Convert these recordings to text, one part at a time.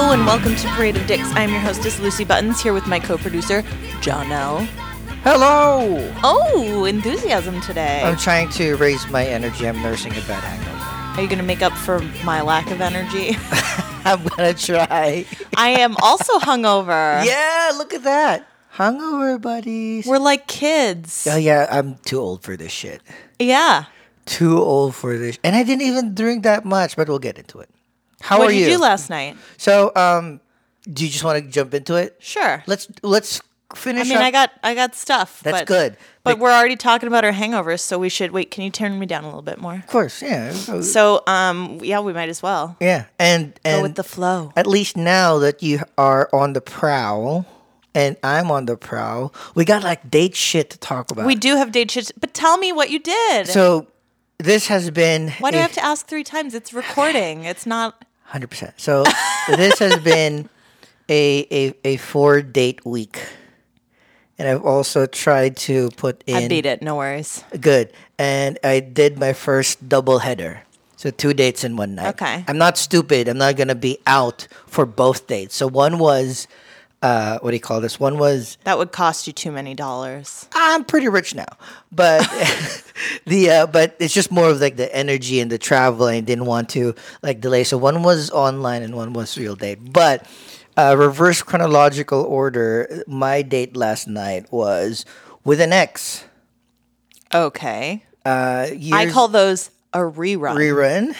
Hello and welcome to Parade of Dicks. I'm your hostess, Lucy Buttons, here with my co-producer, John L. Hello! Oh, enthusiasm today. I'm trying to raise my energy. I'm nursing a bad hangover. Are you going to make up for my lack of energy? I'm going to try. I am also hungover. Yeah, look at that. Hungover buddies. We're like kids. Oh, yeah, I'm too old for this shit. Yeah. Too old for this. And I didn't even drink that much, but we'll get into it. How are you? What did you do last night? So, do you just want to jump into it? Sure. Let's finish. I mean, up. I got stuff. That's good. But we're already talking about our hangovers, so we should wait. Can you turn me down a little bit more? Of course, yeah. So, yeah, we might as well. Yeah, and go with the flow. At least now that you are on the prowl. And I'm on the prowl. We got like date shit to talk about. We do have date shit, but tell me what you did. So this has been... Why do I have to ask three times? It's recording. It's not... 100%. So this has been a 4-date week. And I've also tried to put in... I beat it. No worries. Good. And I did my first double header. So 2 dates in one night. Okay. I'm not stupid. I'm not going to be out for both dates. So one was... what do you call this? One was... That would cost you too many dollars. I'm pretty rich now. But but it's just more of like the energy and the traveling. Didn't want to like delay. So one was online and one was real date. But reverse chronological order, my date last night was with an ex. Okay. I call those a rerun.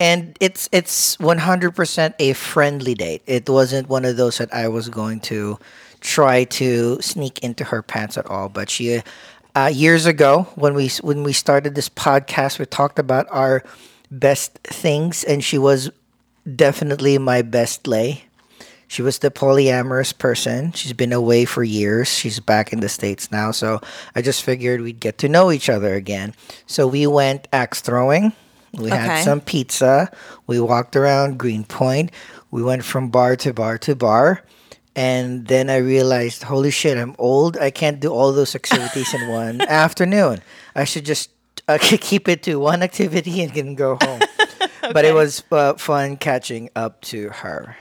And it's 100% a friendly date. It wasn't one of those that I was going to try to sneak into her pants at all. But she, years ago, when we started this podcast, we talked about our best things, and she was definitely my best lay. She was the polyamorous person. She's been away for years. She's back in the States now, so I just figured we'd get to know each other again. So we went axe throwing. We had some pizza. We walked around Greenpoint. We went from bar to bar to bar. And then I realized, holy shit, I'm old. I can't do all those activities in one afternoon. I should just keep it to one activity and then go home. Okay. But it was fun catching up to her.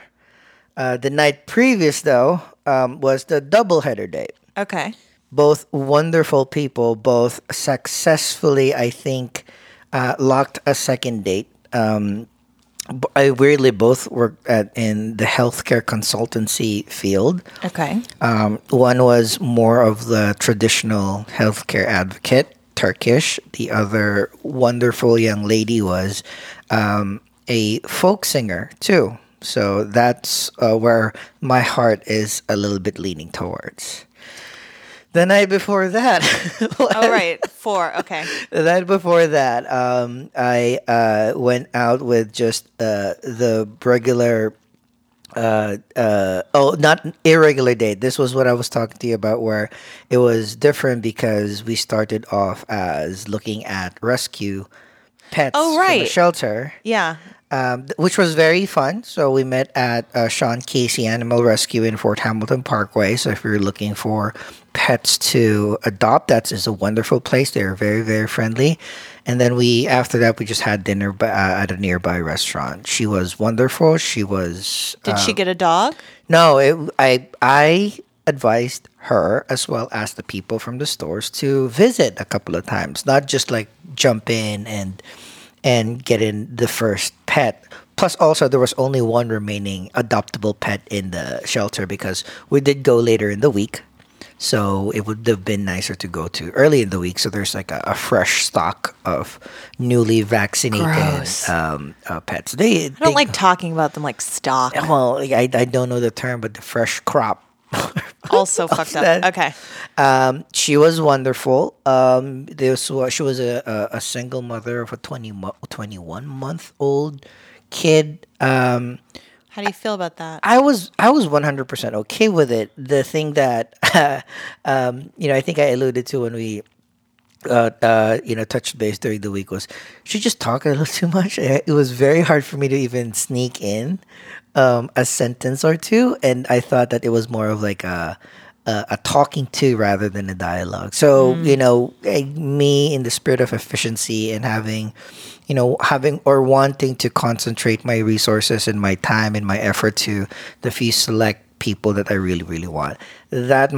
The night previous, though, was the doubleheader date. Okay. Both wonderful people, both successfully, I think... locked a second date. I weirdly both worked in the healthcare consultancy field. Okay. One was more of the traditional healthcare advocate, Turkish. The other wonderful young lady was a folk singer too. So that's where my heart is a little bit leaning towards. The night before that. Oh, right. 4. Okay. The night before that, I went out with just the regular, not irregular date. This was what I was talking to you about where it was different because we started off as looking at rescue pets from a shelter. Yeah. Which was very fun. So we met at Sean Casey Animal Rescue in Fort Hamilton Parkway. So if you're looking for pets to adopt, that is a wonderful place. They are very, very friendly. And then after that, we just had dinner at a nearby restaurant. She was wonderful. She was... Did she get a dog? No, I advised her as well as the people from the stores to visit a couple of times. Not just like jump in and get in the first pet. Plus, also, there was only one remaining adoptable pet in the shelter because we did go later in the week. So it would have been nicer to go to early in the week. So there's like a fresh stock of newly vaccinated pets. I don't like talking about them like stock. Well, I don't know the term, but the fresh crop. Also fucked up. Okay. She was wonderful. She was a single mother of a 21-month-old kid. How do you feel about that? I was 100% okay with it. The thing that I think I alluded to when we touched base during the week was she just talked a little too much. It was very hard for me to even sneak in a sentence or two, and I thought that it was more of like a a talking to rather than a dialogue. So, you know, me in the spirit of efficiency and having, you know, having or wanting to concentrate my resources and my time and my effort to the few select people that I really, really want. That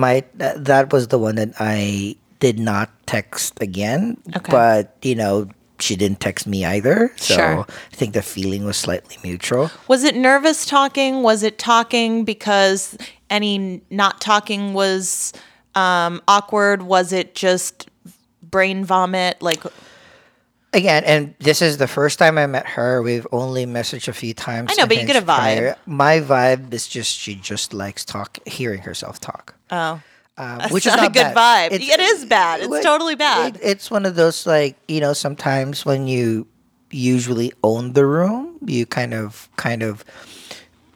was the one that I did not text again. Okay. But, you know, she didn't text me either. So sure. I think the feeling was slightly mutual. Was it nervous talking? Was it talking because any not talking was awkward? Was it just brain vomit? Like, again, and this is the first time I met her. We've only messaged a few times. I know, but you get a vibe. My vibe is just she just likes hearing herself talk. Oh. Which is not a good vibe. It is bad. It's totally bad. It's one of those, like, you know, sometimes when you usually own the room, you kind of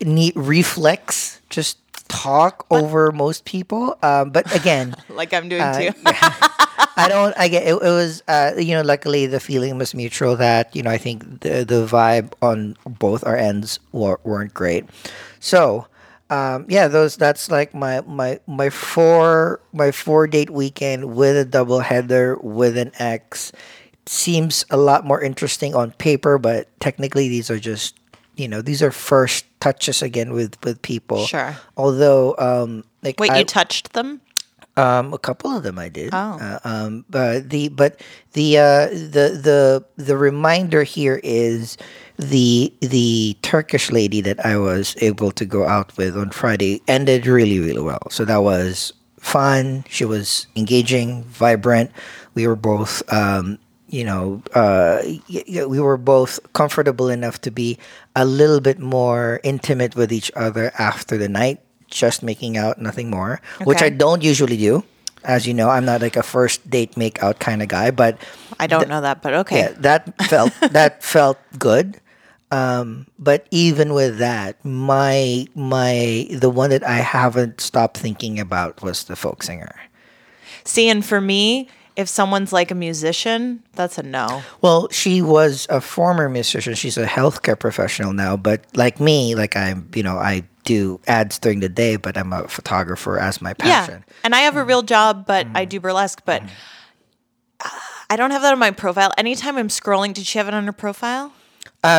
need reflex, just talk over most people. But again, like I'm doing too. You know, luckily the feeling was mutual that, you know, I think the vibe on both our ends weren't great. So. That's like my four date weekend with a double header with an ex. It seems a lot more interesting on paper, but technically these are just, you know, these are first touches again with people. Sure. Although, you touched them? A couple of them I did. Oh. The reminder here is the Turkish lady that I was able to go out with on Friday ended really, really well. So that was fun. She was engaging, vibrant. We were both, comfortable enough to be a little bit more intimate with each other after the night, just making out, nothing more, okay. Which I don't usually do. As you know, I'm not like a first date make out kind of guy, but I don't know that, but okay. Yeah, that felt good. But even with that, the one that I haven't stopped thinking about was the folk singer. See, and for me, if someone's like a musician, that's a no. Well, she was a former musician. She's a healthcare professional now, but like me, like I'm, you know, I do ads during the day, but I'm a photographer as my passion. Yeah, and I have a real job, but I do burlesque, but I don't have that on my profile. Anytime I'm scrolling, did she have it on her profile?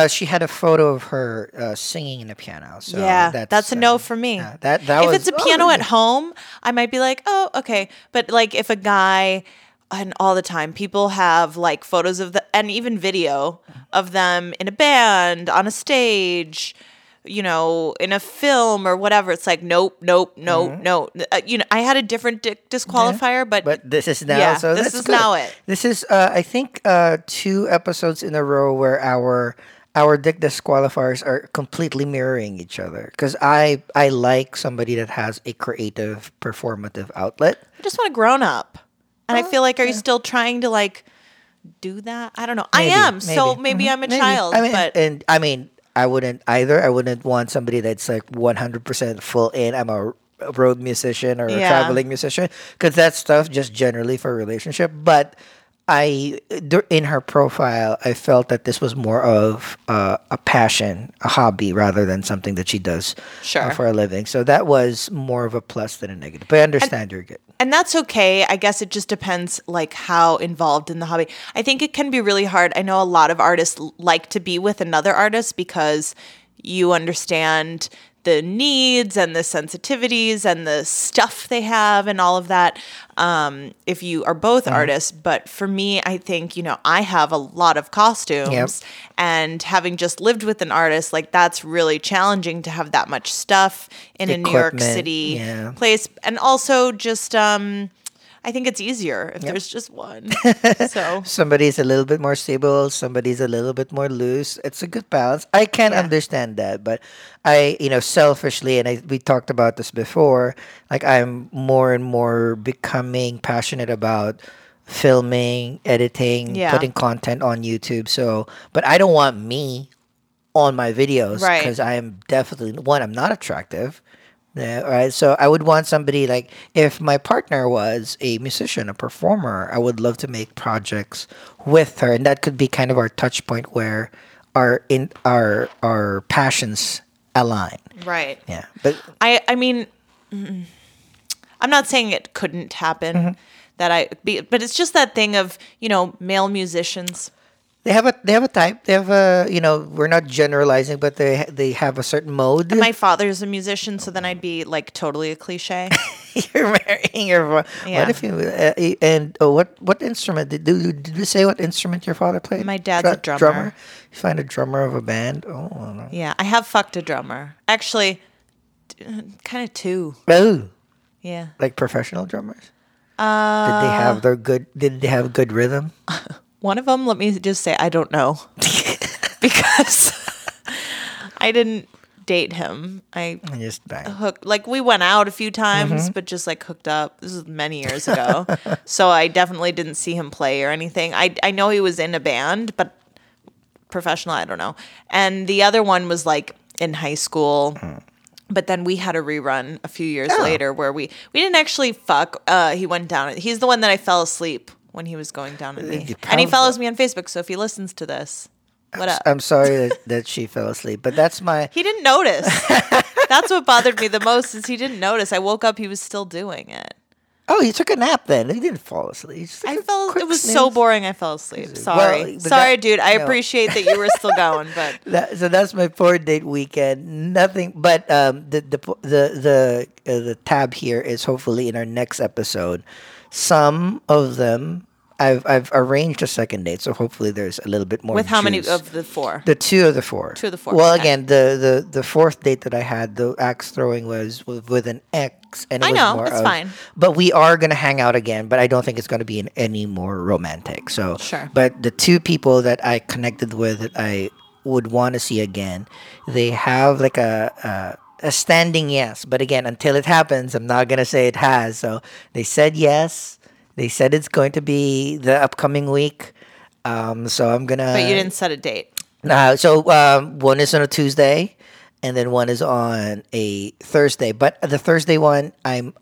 She had a photo of her singing in a piano. So yeah, that's a no for me. Yeah, that if was, it's a piano at home, I might be like, oh, okay. But like if a guy... And all the time, people have like photos of and even video of them in a band, on a stage, you know, in a film or whatever. It's like, nope, mm-hmm. No. You know, I had a different disqualifier, yeah. but this is now. Yeah, so this is good. Now it. This is, I think, 2 episodes in a row where our dick disqualifiers are completely mirroring each other, because I like somebody that has a creative, performative outlet. I just want a grown up. And I feel like, are you still trying to like do that? I don't know. Maybe, I am. Maybe. So maybe I'm a child. I mean, but I wouldn't either. I wouldn't want somebody that's like 100% full in. I'm a road musician or a traveling musician, because that stuff just generally for a relationship. But in her profile, I felt that this was more of a passion, a hobby, rather than something that she does for a living. So that was more of a plus than a negative. But I understand you're good. And that's okay. I guess it just depends like how involved in the hobby. I think it can be really hard. I know a lot of artists like to be with another artist because you understand the needs and the sensitivities and the stuff they have and all of that, if you are both artists. But for me, I think, you know, I have a lot of costumes, and having just lived with an artist, like that's really challenging to have that much stuff in a New York City place. And also just... I think it's easier if there's just one. So somebody's a little bit more stable, somebody's a little bit more loose. It's a good balance. I can't understand that, but I, you know, selfishly, and we talked about this before, like I'm more and more becoming passionate about filming, editing, putting content on YouTube. So, but I don't want me on my videos, because I am definitely, one, I'm not attractive. Yeah, right. So I would want somebody like, if my partner was a musician, a performer, I would love to make projects with her, and that could be kind of our touch point where our passions align. Right. Yeah. But I mean, I'm not saying it couldn't happen, but it's just that thing of, you know, male musicians. They have a type. They have a, you know, we're not generalizing, but they have a certain mode. And my father's a musician, so then I'd be like totally a cliche. You're marrying your father. Yeah. What if you what instrument did you say? What instrument your father played? My dad's a drummer. You find a drummer of a band. Oh, I don't know. Yeah, I have fucked a drummer actually, kind of two. Oh, yeah, like professional drummers. Did they have good rhythm? One of them, let me just say, I don't know, because I didn't date him. I just hooked, like we went out a few times, but just like hooked up. This was many years ago, so I definitely didn't see him play or anything. I know he was in a band, but professional, I don't know. And the other one was like in high school. Mm. But then we had a rerun a few years later where we didn't actually fuck. He went down. He's the one that I fell asleep when he was going down at me. And he follows me on Facebook, so if he listens to this, what up? I'm sorry that she fell asleep, but that's my... He didn't notice. That's what bothered me the most is he didn't notice. I woke up, he was still doing it. Oh, he took a nap then. He didn't fall asleep. It was so boring, I fell asleep. Sorry. Well, dude. I appreciate that you were still going, but... So that's my 4-date weekend. Nothing, but the tab here is hopefully in our next episode. Some of them, I've arranged a second date, so hopefully there's a little bit more. With how many of the four? The two of the four. Well, okay. Again, the fourth date that I had, the axe throwing was with an ex, and it's fine. But we are gonna hang out again, but I don't think it's gonna be any more romantic. So sure. But the two people that I connected with that I would want to see again, they have like a standing yes, but again, until it happens, I'm not gonna say it has. So they said yes. They said it's going to be the upcoming week. So I'm gonna. But you didn't set a date. No. So one is on a Tuesday, and then one is on a Thursday. But the Thursday one, I'm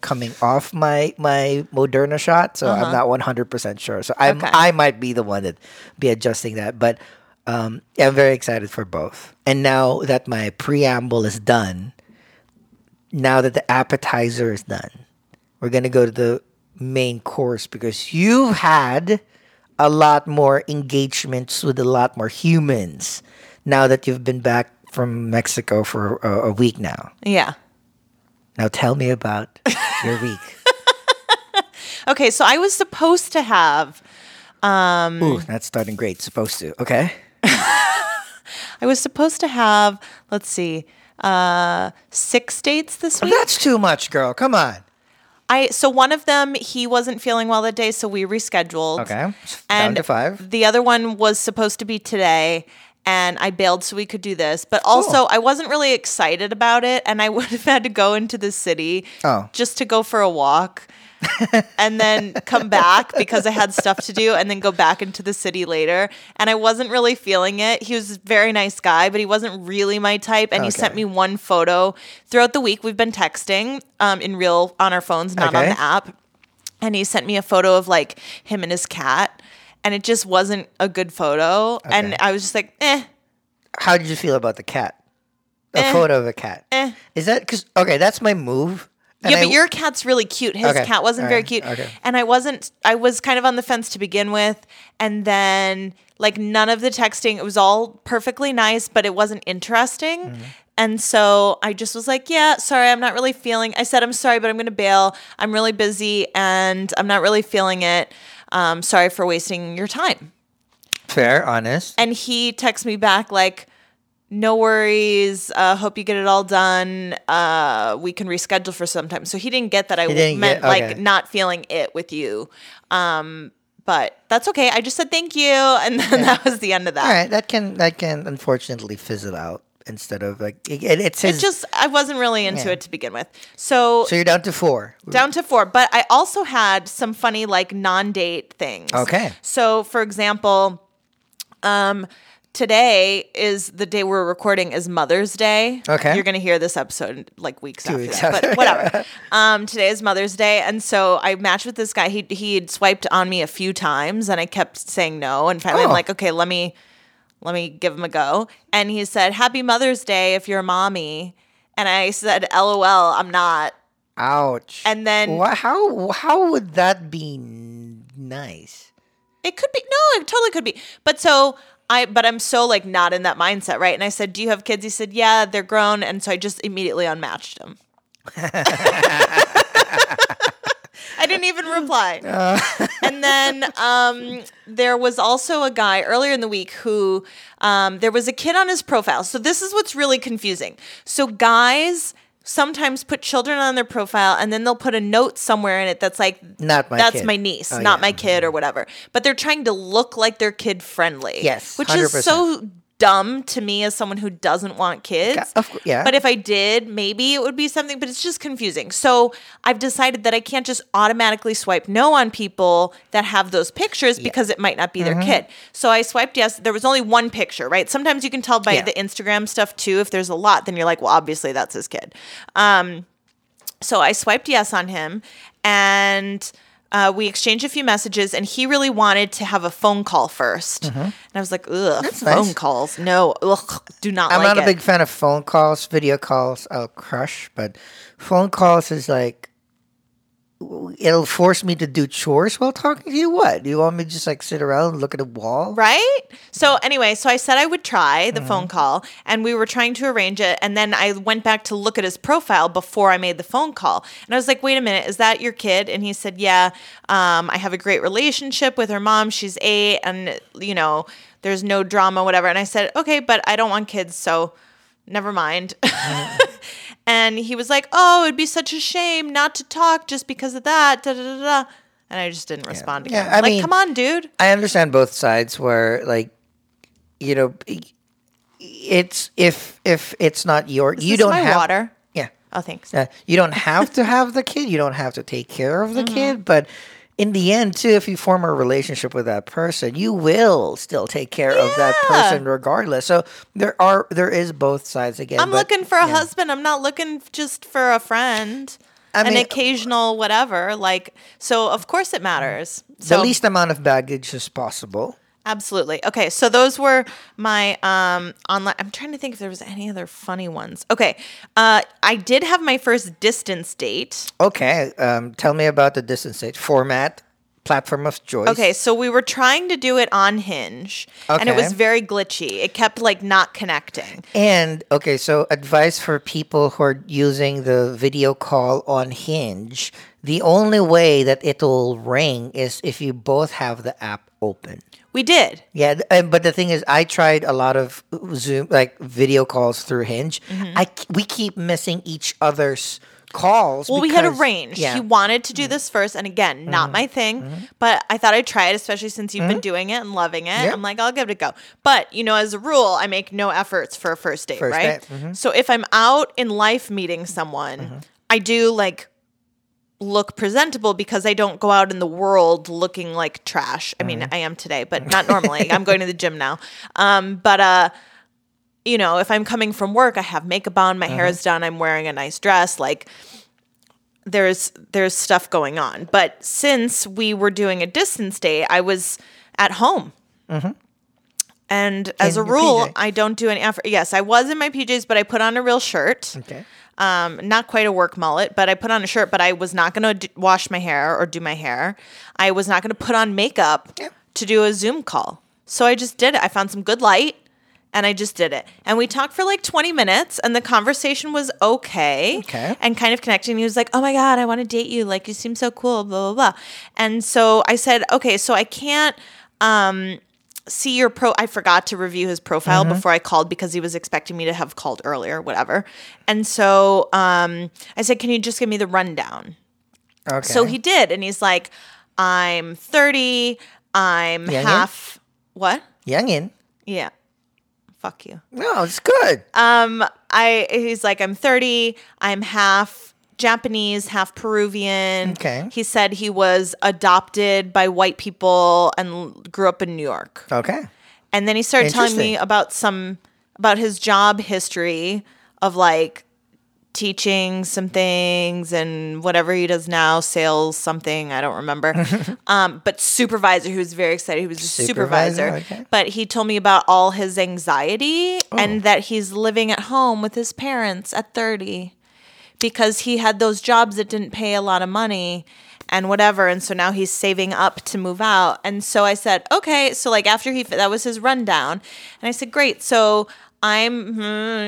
coming off my Moderna shot, so I'm not 100% sure. So I might be the one that be adjusting that, but. I'm very excited for both. And now that my preamble is done, now that the appetizer is done, we're going to go to the main course because you've had a lot more engagements with a lot more humans now that you've been back from Mexico for a week now. Yeah. Now tell me about your week. Okay, so I was supposed to have... Ooh, that's starting great. Supposed to. Okay. I was supposed to have, 6 dates this week. Oh, that's too much, girl. Come on. So one of them, he wasn't feeling well that day, so we rescheduled. Okay. Down to 5. The other one was supposed to be today, and I bailed so we could do this. But also, I wasn't really excited about it, and I would have had to go into the city just to go for a walk. And then come back because I had stuff to do and then go back into the city later. And I wasn't really feeling it. He was a very nice guy, but he wasn't really my type. And he sent me one photo. Throughout the week, we've been texting on our phones, not on the app. And he sent me a photo of like him and his cat. And it just wasn't a good photo. Okay. And I was just like, eh. How did you feel about the cat? A photo of a cat. Is that because, that's my move. And but your cat's really cute. His cat wasn't very cute. Okay. And I was kind of on the fence to begin with. And then like none of the texting, it was all perfectly nice, but it wasn't interesting. Mm-hmm. And so I just was like, yeah, sorry, I'm not really feeling. I said, I'm sorry, but I'm going to bail. I'm really busy and I'm not really feeling it. Sorry for wasting your time. Fair, honest. And he texts me back like, no worries. Hope you get it all done. We can reschedule for some time. So he didn't get that. I meant not feeling it with you. But that's okay. I just said thank you, and then that was the end of that. All right, that can unfortunately fizzle out instead of like I wasn't really into it to begin with. So you're down to 4. Down to 4. But I also had some funny like non-date things. Okay. So for example, today is the day we're recording is Mother's Day. Okay. You're going to hear this episode like two weeks after, but whatever. Today is Mother's Day. And so I matched with this guy. He had swiped on me a few times and I kept saying no. And finally I'm like, okay, let me give him a go. And he said, Happy Mother's Day if you're a mommy. And I said, LOL, I'm not. Ouch. And then how would that be nice? It could be. No, it totally could be. But so I'm so like not in that mindset, right? And I said, "Do you have kids?" He said, "Yeah, they're grown." And so I just immediately unmatched him. I didn't even reply. And then there was also a guy earlier in the week who there was a kid on his profile. So this is what's really confusing. So guys sometimes put children on their profile and then they'll put a note somewhere in it that's like, that's my niece, my kid or whatever. But they're trying to look like they're kid friendly. Yes, which 100%. Is so dumb to me as someone who doesn't want kids. Yeah. But if I did, maybe it would be something, but it's just confusing. So I've decided that I can't just automatically swipe no on people that have those pictures because it might not be their kid. So I swiped yes. There was only one picture, right? Sometimes you can tell by the Instagram stuff too. If there's a lot, then you're like, well, obviously that's his kid. So I swiped yes on him and we exchanged a few messages, and he really wanted to have a phone call first. Mm-hmm. And I was like, ugh, that's phone nice. Calls. No, ugh, do not I'm like it. I'm not a big fan of phone calls. Video calls, I'll crush. But phone calls is like, it'll force me to do chores while talking to you. What? Do you want me to just like sit around and look at a wall? Right? So anyway, I said I would try the phone call, and we were trying to arrange it. And then I went back to look at his profile before I made the phone call. And I was like, wait a minute, is that your kid? And he said, yeah, I have a great relationship with her mom. She's 8 and, you know, there's no drama, whatever. And I said, okay, but I don't want kids, so never mind. And he was like, oh, it'd be such a shame not to talk just because of that. Da, da, da, da. And I just didn't respond again. Yeah, I mean, come on, dude. I understand both sides where, like, you know, it's if it's not your you don't have water. Yeah. Oh, thanks. You don't have to have the kid. You don't have to take care of the kid. But in the end, too, if you form a relationship with that person, you will still take care of that person regardless. So there is both sides again. I'm looking for a husband. I'm not looking just for a friend, an occasional whatever. Like, so of course it matters. So, the least amount of baggage as possible. Absolutely. Okay, so those were my online. I'm trying to think if there was any other funny ones. Okay, I did have my first distance date. Okay, tell me about the distance date format, platform of choice. Okay, so we were trying to do it on Hinge, and it was very glitchy. It kept like not connecting. And okay, so advice for people who are using the video call on Hinge: the only way that it'll ring is if you both have the app open. We did. Yeah, but the thing is, I tried a lot of Zoom, like video calls through Hinge. Mm-hmm. We keep missing each other's calls. Well, we had arranged. Yeah. He wanted to do this first, and again, not my thing, but I thought I'd try it, especially since you've been doing it and loving it. Yeah. I'm like, I'll give it a go. But, you know, as a rule, I make no efforts for a first date, right? So if I'm out in life meeting someone, I do, like, look presentable because I don't go out in the world looking like trash. I mean, I am today, but not normally. I'm going to the gym now. You know, if I'm coming from work, I have makeup on, my hair is done, I'm wearing a nice dress. Like, there's stuff going on. But since we were doing a distance date, I was at home. And as a rule, PJs. I don't do any effort. Yes, I was in my PJs, but I put on a real shirt. Okay. Not quite a work mullet, but I put on a shirt, but I was not going to wash my hair or do my hair. I was not going to put on makeup to do a Zoom call. So I just did it. I found some good light and I just did it. And we talked for like 20 minutes and the conversation was okay. And kind of connecting. He was like, oh my God, I want to date you. Like, you seem so cool, blah, blah, blah. And so I said, okay, so I can't, see your I forgot to review his profile before I called because he was expecting me to have called earlier, whatever. And so I said, can you just give me the rundown? Okay. So he did. And he's like, I'm 30. I'm Youngin? Half. What? Youngin. Yeah. Fuck you. No, it's good. He's like, I'm 30. I'm half Japanese, half Peruvian. Okay. He said he was adopted by white people and grew up in New York. Okay. And then he started telling me about his job history of like teaching some things and whatever he does now, sales something, I don't remember. But supervisor, he was very excited. He was a supervisor. Okay. But he told me about all his anxiety and that he's living at home with his parents at 30. because he had those jobs that didn't pay a lot of money and whatever. And so now he's saving up to move out. And so I said, okay. So like after that was his rundown. And I said, great. So I'm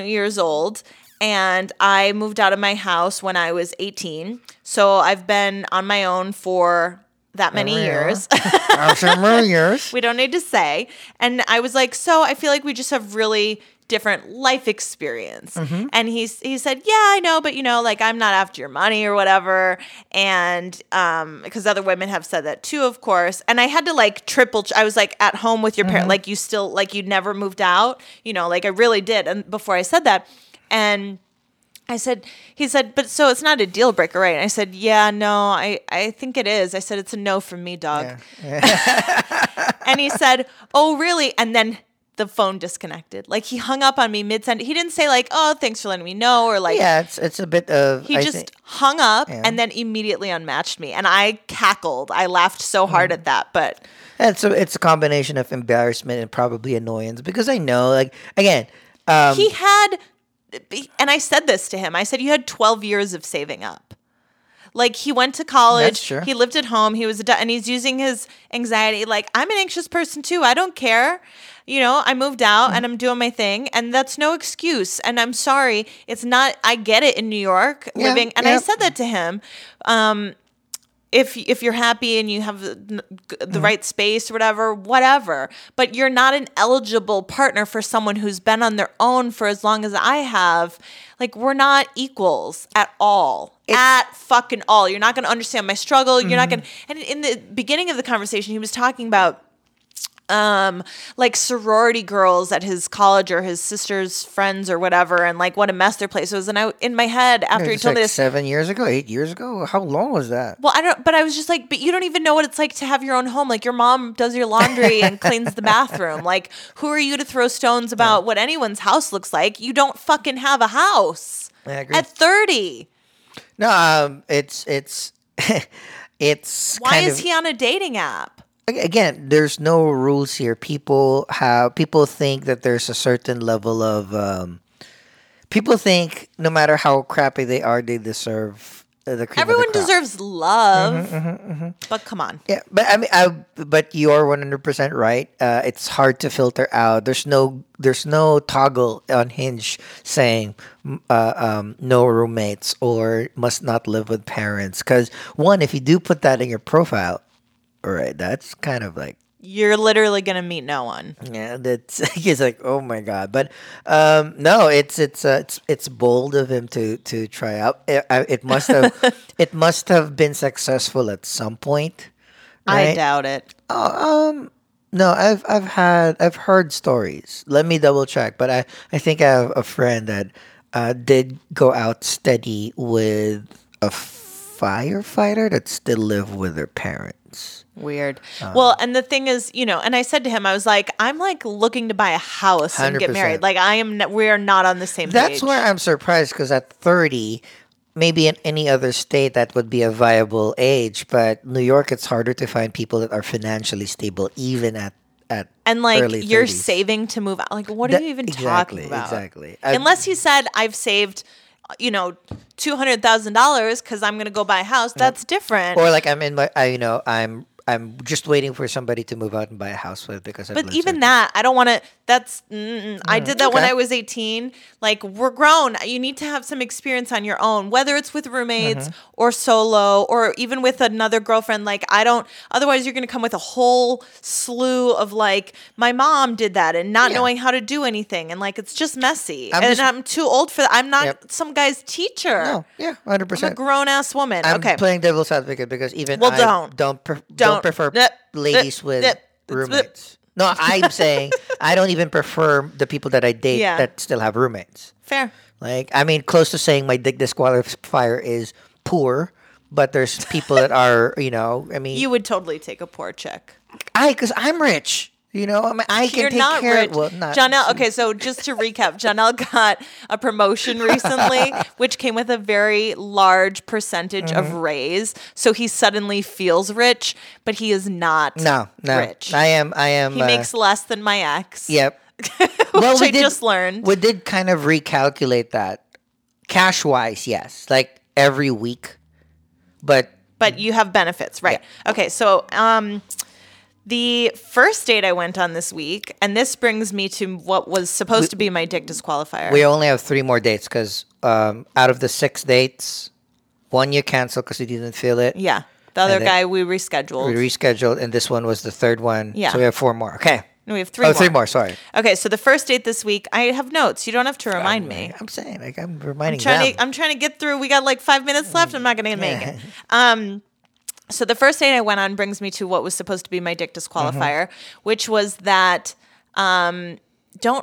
years old and I moved out of my house when I was 18. So I've been on my own for that many years. Several years. We don't need to say. And I was like, so I feel like we just have really different life experience. Mm-hmm. And he said, yeah, I know, but you know, like I'm not after your money or whatever. And because other women have said that too, of course. And I had to like I was like at home with your parents, like you still, like you never moved out, you know, like I really did. And before I said that, and he said, but so it's not a deal breaker, right? And I said, yeah, no, I think it is. I said, it's a no from me, dog. Yeah. And he said, oh, really? And then the phone disconnected. Like he hung up on me mid-sentence. He didn't say like, oh, thanks for letting me know, or like, yeah, it's a bit of. He just hung up and then immediately unmatched me, and I cackled. I laughed so hard at that, but it's a combination of embarrassment and probably annoyance because I know, like, again, he had, and I said this to him. I said, you had 12 years of saving up. Like he went to college, that's true. He lived at home, he was and he's using his anxiety. Like I'm an anxious person too. I don't care. You know, I moved out and I'm doing my thing, and that's no excuse. And I'm sorry, it's not. I get it in New York living, and I said that to him. If you're happy and you have the right space or whatever, but you're not an eligible partner for someone who's been on their own for as long as I have. Like we're not equals at all. At fucking all. You're not going to understand my struggle. You're not going to. And in the beginning of the conversation, he was talking about like sorority girls at his college or his sister's friends or whatever, and like what a mess their place was. And I, in my head, after he told me this, 8 years ago, how long was that? Well, but I was just like, but you don't even know what it's like to have your own home. Like your mom does your laundry and cleans the bathroom. Like who are you to throw stones about what anyone's house looks like? You don't fucking have a house at 30. No, it's it's. Why is he on a dating app? Again, there's no rules here. People think that there's a certain level of. People think no matter how crappy they are, they deserve the cream. Everyone of the crop. Deserves love, but come on. Yeah, but I mean, but you're 100% right. It's hard to filter out. There's no toggle on Hinge saying no roommates or must not live with parents. Because one, if you do put that in your profile. Right, that's kind of like you're literally gonna meet no one. Yeah, that's he's like, oh my god. But no, it's bold of him to try out. It must have been successful at some point. Right? I doubt it. Oh, no, I've heard stories. Let me double check. But I think I have a friend that did go out steady with a firefighter that still lived with her parents. Weird. Well, and the thing is, you know, and I said to him, I was like, I'm like looking to buy a house 100%. And get married. Like we are not on the same page. That's where I'm surprised because at 30, maybe in any other state that would be a viable age, but New York, it's harder to find people that are financially stable even at and like early 30s. You're saving to move out. Like what are you even talking about? Exactly. Unless he said I've saved, you know, $200,000 because I'm gonna go buy a house. That's different. Or like I'm just waiting for somebody to move out and buy a house with because. But even that, I don't want to. That's I did that when I was 18. Like we're grown. You need to have some experience on your own, whether it's with roommates or solo or even with another girlfriend. Like I don't. Otherwise, you're going to come with a whole slew of like my mom did that and not knowing how to do anything and like it's just messy. I'm too old for that. I'm not some guy's teacher. No, yeah, 100%. I'm a grown ass woman. I'm playing devil's advocate because even I don't prefer ladies with roommates. No, I'm saying I don't even prefer the people that I date that still have roommates. Fair. Like, I mean, close to saying my disqualifier is poor, but there's people that are, you know, I mean. You would totally take a poor check. Because I'm rich. You know, I mean, I can take care of it. Well, John L. Okay, so just to recap, John L. got a promotion recently, which came with a very large percentage of raise. So he suddenly feels rich, but he is not rich. I am. He makes less than my ex. Yep. Which well, we did, just learned. We did kind of recalculate that. Cash-wise, yes. Like every week. But you have benefits, right? Yeah. Okay, so the first date I went on this week, and this brings me to what was supposed to be my dick disqualifier. We only have 3 more dates because out of the 6 dates, 1 you canceled because you didn't feel it. Yeah. The other guy we rescheduled. We rescheduled, and this one was the third one. Yeah. So we have 4 more. Okay. No, we have 3 more. 3 more, sorry. Okay, so the first date this week, I have notes. You don't have to remind me. I'm saying, like, I'm reminding them. I'm trying to get through. We got like 5 minutes left. I'm not going to make it. So the first date I went on brings me to what was supposed to be my dick disqualifier, which was that don't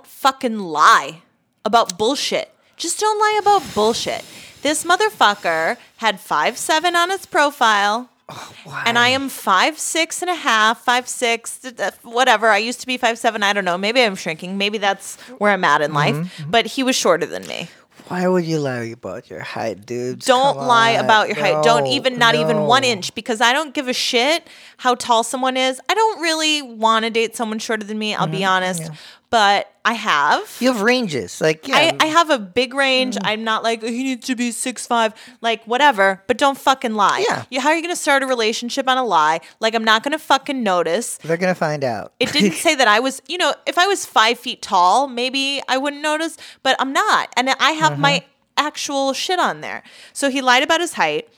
fucking lie about bullshit. Just don't lie about bullshit. This motherfucker had 5'7" on its profile. Oh, wow. And I am 5'6" and a half, 5'6", whatever. I used to be 5'7", I don't know. Maybe I'm shrinking. Maybe that's where I'm at in life. But he was shorter than me. Why would you lie about your height, dude? Don't lie about your height. Don't even, not even 1 inch, because I don't give a shit how tall someone is. I don't really want to date someone shorter than me, I'll be honest. Yeah. But I have. You have ranges. Like, yeah. I have a big range. I'm not like, he needs to be 6'5", like whatever. But don't fucking lie. Yeah. How are you going to start a relationship on a lie? Like, I'm not going to fucking notice. They're going to find out. It didn't say that I was, if I was 5 feet tall, maybe I wouldn't notice, but I'm not. And I have my actual shit on there. So he lied about his height.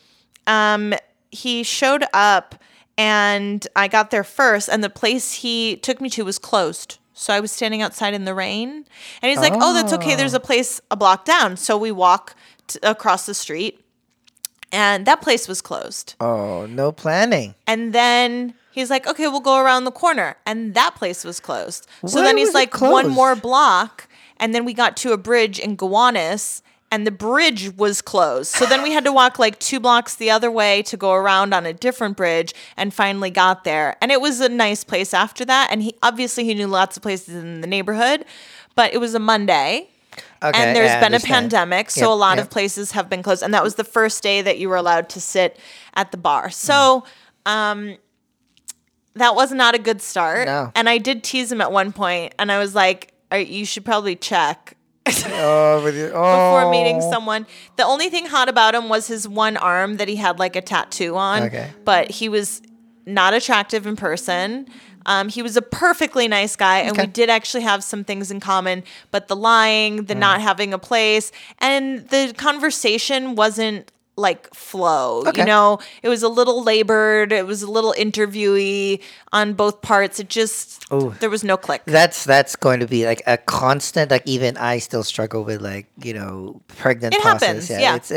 He showed up and I got there first, and the place he took me to was closed. So I was standing outside in the rain, and he's like, oh, that's okay. There's a place a block down. So we walk across the street, and that place was closed. Oh, no planning. And then he's like, okay, we'll go around the corner. And that place was closed. So then he's like, one more block. And then we got to a bridge in Gowanus, and the bridge was closed. So then we had to walk like 2 blocks the other way to go around on a different bridge, and finally got there. And it was a nice place after that. And he knew lots of places in the neighborhood, but it was a Monday. Okay, and there's been a pandemic. So a lot of places have been closed. And that was the first day that you were allowed to sit at the bar. So that was not a good start. No. And I did tease him at one point, and I was like, you should probably check. Before meeting someone. The only thing hot about him was his one arm that he had like a tattoo on. Okay. But he was not attractive in person. He was a perfectly nice guy, and we did actually have some things in common, but the lying, the not having a place, and the conversation wasn't like flow. Okay. It was a little labored, it was a little interviewy on both parts. It just there was no click. That's going to be like a constant, like even I still struggle with like, pregnant it pauses. Happens, yeah. It's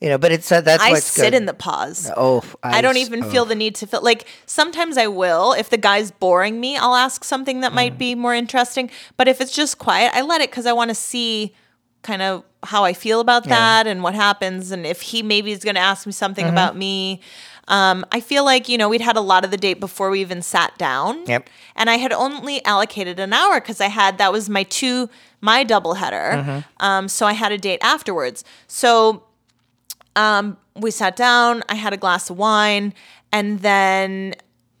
but it's that's I what's sit good. In the pause. I don't even feel the need to feel like sometimes I will, if the guy's boring me, I'll ask something that might be more interesting, but if it's just quiet, I let it, cuz I want to see kind of how I feel about that and what happens, and if he maybe is going to ask me something about me. I feel like, we'd had a lot of the date before we even sat down. Yep. And I had only allocated an hour because that was my doubleheader. So I had a date afterwards. So we sat down, I had a glass of wine, and then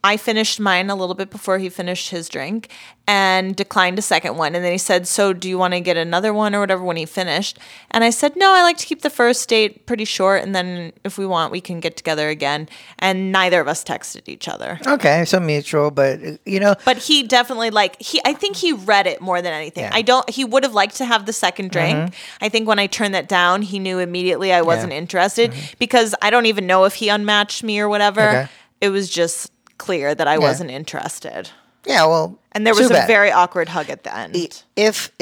I finished mine a little bit before he finished his drink and declined a second one. And then he said, so do you want to get another one or whatever when he finished? And I said, no, I like to keep the first date pretty short. And then if we want, we can get together again. And neither of us texted each other. Okay. So mutual, but But he definitely I think he read it more than anything. Yeah. He would have liked to have the second drink. I think when I turned that down, he knew immediately I wasn't interested because I don't even know if he unmatched me or whatever. Okay. It was just clear that I wasn't interested. Yeah, well, and there was a very awkward hug at the end. If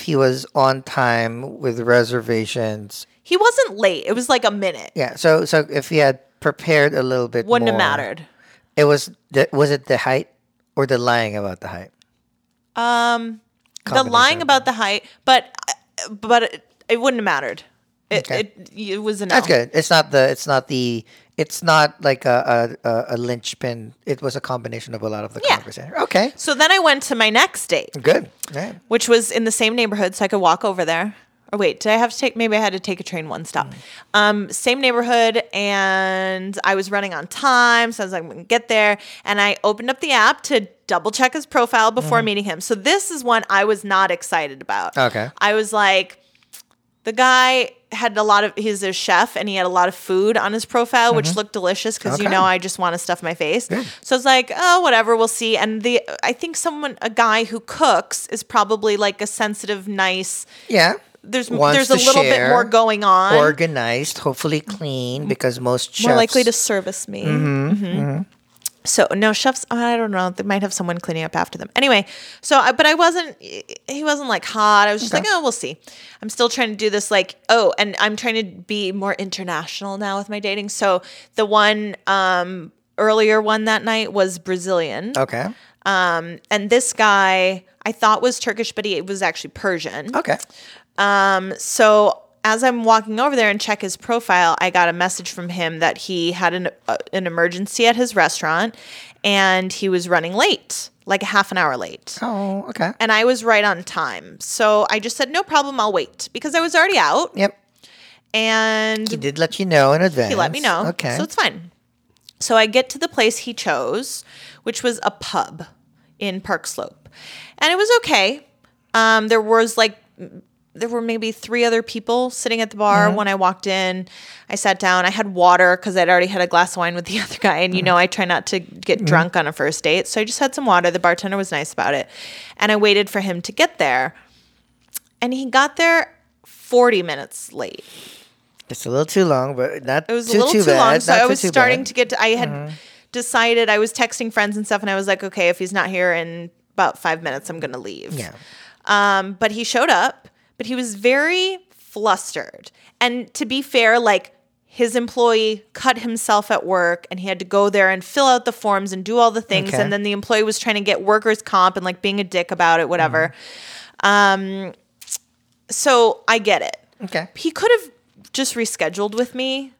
he was on time with reservations, he wasn't late. It was like a minute. Yeah, so if he had prepared a little bit, wouldn't have mattered. It was it the height or the lying about the height? The lying about the height, but it wouldn't have mattered. It was enough. That's good. It's not like a linchpin. It was a combination of a lot of the conversation. Okay. So then I went to my next date. Good. Yeah. Which was in the same neighborhood, so I could walk over there. Or wait, maybe I had to take a train one stop. Same neighborhood, and I was running on time, so I was like, I'm going to get there. And I opened up the app to double check his profile before meeting him. So this is one I was not excited about. Okay. I was like, The guy had a lot of, he's a chef, and he had a lot of food on his profile, which looked delicious because, you know, I just want to stuff my face. Yeah. So it's like, oh, whatever, we'll see. And I think a guy who cooks is probably like a sensitive, nice. Yeah. There's a little bit more going on. Organized, hopefully clean, because most chefs. More likely to service me. Mm-hmm. Mm-hmm. Mm-hmm. So, no, chefs, I don't know. They might have someone cleaning up after them. Anyway, but he wasn't like hot. I was just like, oh, we'll see. I'm still trying to do this and I'm trying to be more international now with my dating. So the one, earlier one that night was Brazilian. Okay. And this guy I thought was Turkish, but it was actually Persian. Okay. So as I'm walking over there and check his profile, I got a message from him that he had an emergency at his restaurant and he was running late, like a half an hour late. Oh, okay. And I was right on time. So I just said, no problem, I'll wait, because I was already out. Yep. And he did let you know in advance. He let me know. Okay. So it's fine. So I get to the place he chose, which was a pub in Park Slope. And it was okay. There were maybe three other people sitting at the bar. Mm-hmm. When I walked in, I sat down. I had water because I'd already had a glass of wine with the other guy. And, you know, I try not to get drunk on a first date. So I just had some water. The bartender was nice about it. And I waited for him to get there. And he got there 40 minutes late. It's a little too long, but not too bad. It was a little too long. So I was starting to get to – I had decided – I was texting friends and stuff. And I was like, okay, if he's not here in about 5 minutes, I'm going to leave. Yeah. But he showed up. But he was very flustered. And to be fair, like, his employee cut himself at work and he had to go there and fill out the forms and do all the things. Okay. And then the employee was trying to get workers' comp and like being a dick about it, whatever. Mm-hmm. So I get it. Okay. He could have just rescheduled with me.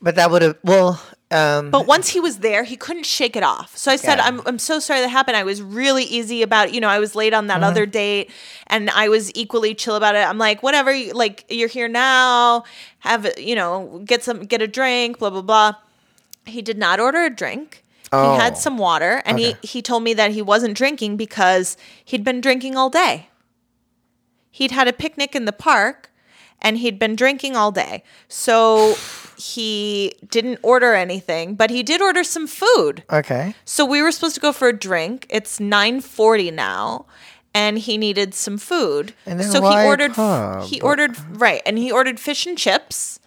But that would have, well... but once he was there, he couldn't shake it off. So I said, I'm so sorry that happened. I was really easy about it. You know, I was late on that other date and I was equally chill about it. I'm like, whatever, like, you're here now, get a drink, blah, blah, blah. He did not order a drink. Oh. He had some water and he told me that he wasn't drinking because he'd been drinking all day. He'd had a picnic in the park and he'd been drinking all day. So... he didn't order anything, but he did order some food. Okay. So we were supposed to go for a drink. It's 9:40 now, and he needed some food. And then he ordered fish and chips.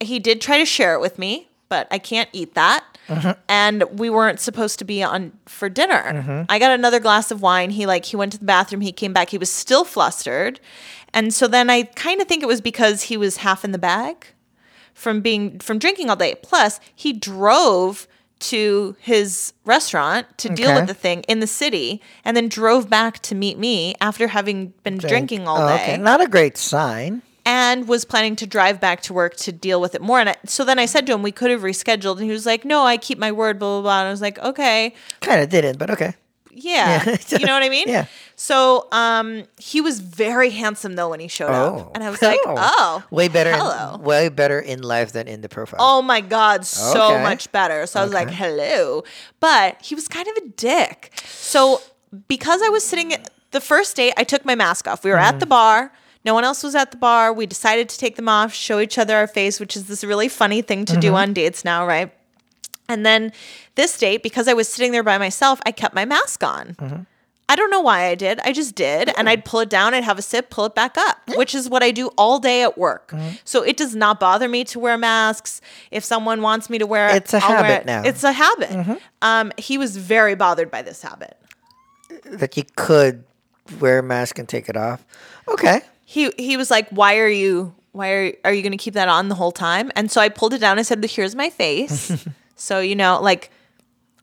He did try to share it with me, but I can't eat that. Mm-hmm. And we weren't supposed to be on for dinner. Mm-hmm. I got another glass of wine. He went to the bathroom. He came back. He was still flustered. And so then I kind of think it was because he was half in the bag from drinking all day. Plus, he drove to his restaurant to deal with the thing in the city and then drove back to meet me after having been drinking all day. Okay. Not a great sign. And was planning to drive back to work to deal with it more. And so then I said to him, we could have rescheduled. And he was like, no, I keep my word, blah, blah, blah. And I was like, okay. Kind of didn't, but okay. Yeah. You know what I mean? Yeah. So he was very handsome, though, when he showed up. And I was like, way better in life than in the profile. Oh, my God. So much better. So I was like, hello. But he was kind of a dick. So because I was sitting at the first date, I took my mask off. We were at the bar. No one else was at the bar. We decided to take them off, show each other our face, which is this really funny thing to do on dates now, right? And then this date, because I was sitting there by myself, I kept my mask on. Mm-hmm. I don't know why I did. I just did. Mm-hmm. And I'd pull it down. I'd have a sip, pull it back up, which is what I do all day at work. Mm-hmm. So it does not bother me to wear masks. If someone wants me to wear it, I'll wear it now. It's a habit. Mm-hmm. He was very bothered by this habit. That you could wear a mask and take it off. Okay. He was like, why are you going to keep that on the whole time? And so I pulled it down. I said, here's my face. So, you know, like,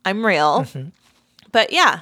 I'm real. Mm-hmm. But, yeah.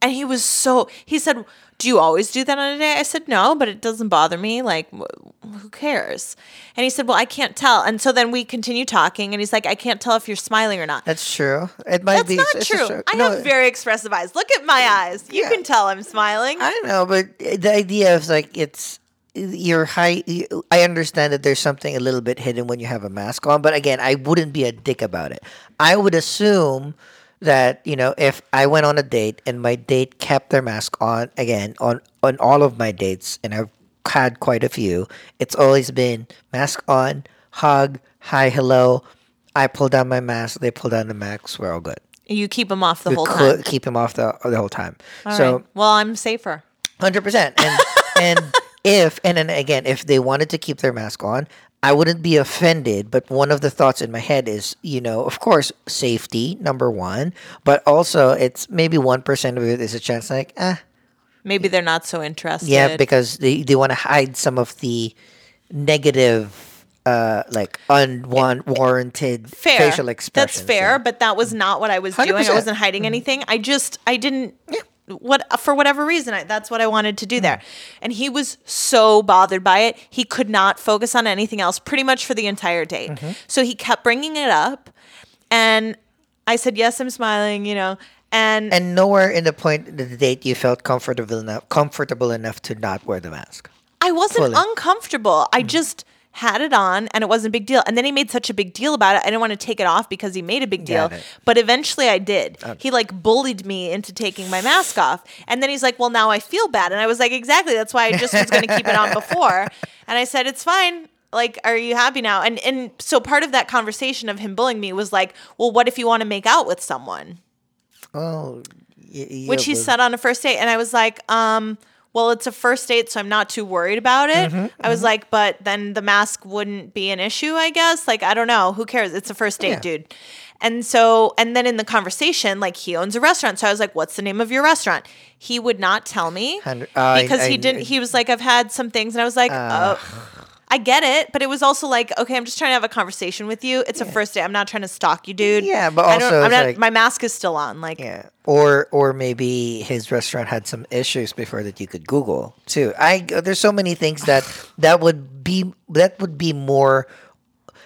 And he said, do you always do that on a day? I said, no, but it doesn't bother me. Like, who cares? And he said, well, I can't tell. And so then we continue talking, and he's like, I can't tell if you're smiling or not. That's true. That's not true. I have very expressive eyes. Look at my eyes. You can tell I'm smiling. I know, but the idea is, like, it's... You're high. I understand that there's something a little bit hidden when you have a mask on, but again, I wouldn't be a dick about it. I would assume that, you know, if I went on a date and my date kept their mask on, again, on all of my dates, and I've had quite a few. It's always been mask on, hug, hi, hello. I pull down my mask. They pull down the mask. We're all good. You keep them off the whole time. Keep them off the whole time. All so right. Well, I'm safer. 100%. And if they wanted to keep their mask on, I wouldn't be offended, but one of the thoughts in my head is, of course, safety, number one, but also it's maybe 1% of it is a chance like, maybe they're not so interested. Yeah, because they want to hide some of the negative, unwarranted facial expressions. That's fair, so. But that was not what I was 100%. Doing. I wasn't hiding anything. For whatever reason, that's what I wanted to do there. And he was so bothered by it. He could not focus on anything else pretty much for the entire date. Mm-hmm. So he kept bringing it up. And I said, yes, I'm smiling, And nowhere in the point of the date you felt comfortable enough to not wear the mask. I wasn't uncomfortable. I just had it on and it wasn't a big deal. And then he made such a big deal about it. I didn't want to take it off because he made a big deal. But eventually I did. He bullied me into taking my mask off. And then he's like, well, now I feel bad. And I was like, exactly. That's why I just was going to keep it on before. And I said, it's fine. Are you happy now? And so part of that conversation of him bullying me was like, well, what if you want to make out with someone? Oh, yeah, which he said on a first date. And I was like, well, it's a first date, so I'm not too worried about it. Mm-hmm, I was like, but then the mask wouldn't be an issue, I guess. I don't know. Who cares? It's a first date, dude. And so, and then in the conversation, he owns a restaurant. So I was like, what's the name of your restaurant? He would not tell me because he was like, I've had some things. And I was like, oh, I get it. But it was also like, okay, I'm just trying to have a conversation with you. It's a first date. I'm not trying to stalk you, dude. Yeah, but also my mask is still on. Yeah. Or maybe his restaurant had some issues before that you could Google too. There's so many things that would be more.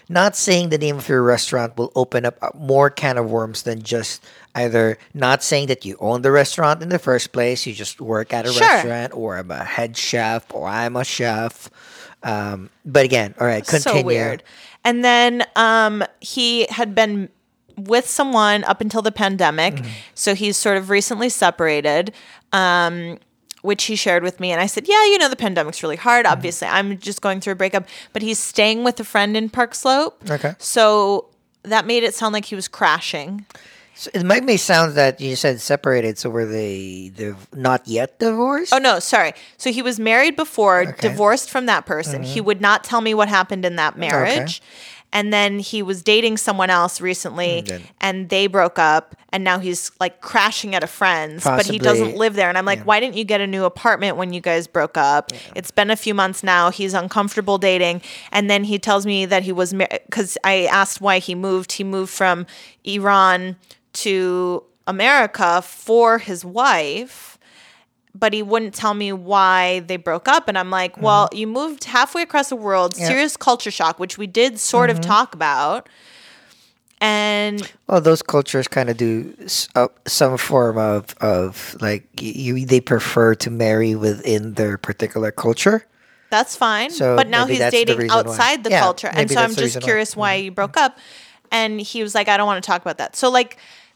Not saying the name of your restaurant will open up more can of worms than just either not saying that you own the restaurant in the first place. You just work at a restaurant, or I'm a head chef, or I'm a chef. But again, all right, continue. So weird. And then he had been with someone up until the pandemic. Mm-hmm. So he's sort of recently separated, which he shared with me. And I said, yeah, the pandemic's really hard. Mm-hmm. Obviously, I'm just going through a breakup. But he's staying with a friend in Park Slope. Okay. So that made it sound like he was crashing. So it might make sound that you said separated. So were they not yet divorced? Oh, no, sorry. So he was married before, divorced from that person. Mm-hmm. He would not tell me what happened in that marriage. Okay. And then he was dating someone else recently, and they broke up, and now he's crashing at a friend's, but he doesn't live there. And I'm like, why didn't you get a new apartment when you guys broke up? Yeah. It's been a few months now. He's uncomfortable dating. And then he tells me that he was because I asked why he moved. He moved from Iran to America for his wife. But he wouldn't tell me why they broke up. And I'm like, well, you moved halfway across the world, serious culture shock, which we did sort of talk about. And well, those cultures kind of do some form of they prefer to marry within their particular culture. That's fine. So but now he's dating outside the culture. And so I'm just curious why you broke up. And he was like, I don't want to talk about that. So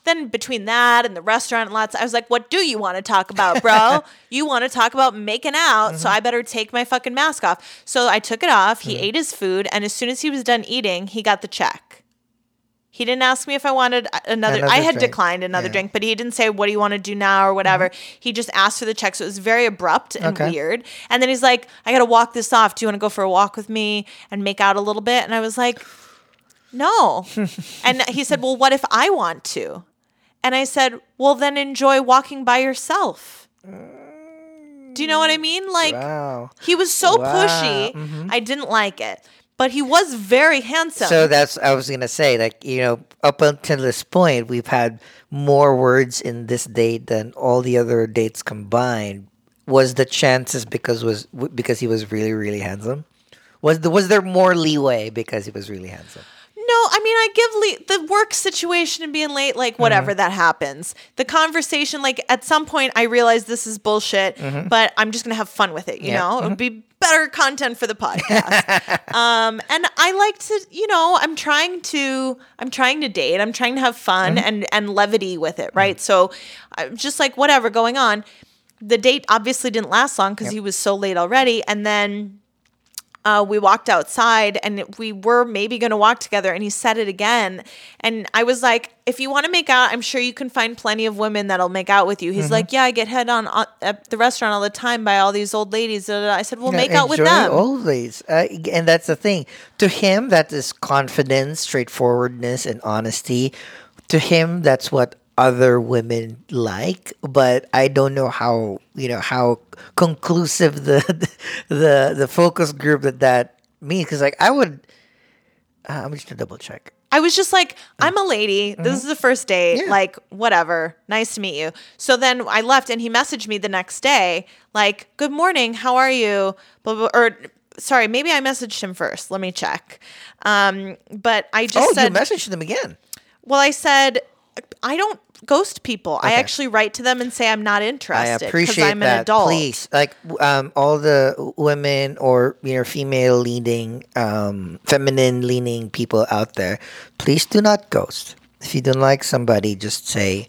then between that and the restaurant lots, I was like, what do you want to talk about, bro? You want to talk about making out, so I better take my fucking mask off. So I took it off. He ate his food. And as soon as he was done eating, he got the check. He didn't ask me if I wanted another I had drink. Declined another drink, but he didn't say, what do you want to do now or whatever. Mm-hmm. He just asked for the check. So it was very abrupt and weird. And then he's like, I got to walk this off. Do you want to go for a walk with me and make out a little bit? And I was like, no. And he said, well, what if I want to? And I said, well, then enjoy walking by yourself. Do you know what I mean? He was so pushy. Mm-hmm. I didn't like it. But he was very handsome. So that's, I was going to say, up until this point, we've had more words in this date than all the other dates combined. Was the chances because he was really, really handsome? Was there more leeway because he was really handsome? No, I mean, I give the work situation and being late, whatever that happens. The conversation, at some point I realized this is bullshit, but I'm just going to have fun with it, you know? Mm-hmm. It would be better content for the podcast. And I like to, I'm trying to date. I'm trying to have fun and levity with it, right? So I'm just whatever going on. the date obviously didn't last long because he was so late already. And then we walked outside and we were maybe going to walk together. And he said it again. And I was like, if you want to make out, I'm sure you can find plenty of women that'll make out with you. He's like, yeah, I get hit on at the restaurant all the time by all these old ladies. I said, well, make out with them. Old ladies. And that's the thing. To him, that is confidence, straightforwardness, and honesty. To him, that's what other women like, but I don't know how conclusive the focus group that means, because like I would I'm just gonna double check. I was just like, I'm a lady. This is the first date. Yeah. Like, whatever. Nice to meet you. So then I left, and he messaged me the next day, like, good morning, how are you? Blah, blah, or sorry, maybe I messaged him first. Let me check. But I just said, you messaged them again. Well, I said, I don't ghost people. Okay. I actually write to them and say I'm not interested. I appreciate I'm that. An adult. Please, like all the women or female-leaning, feminine-leaning people out there, please do not ghost. If you don't like somebody, just say,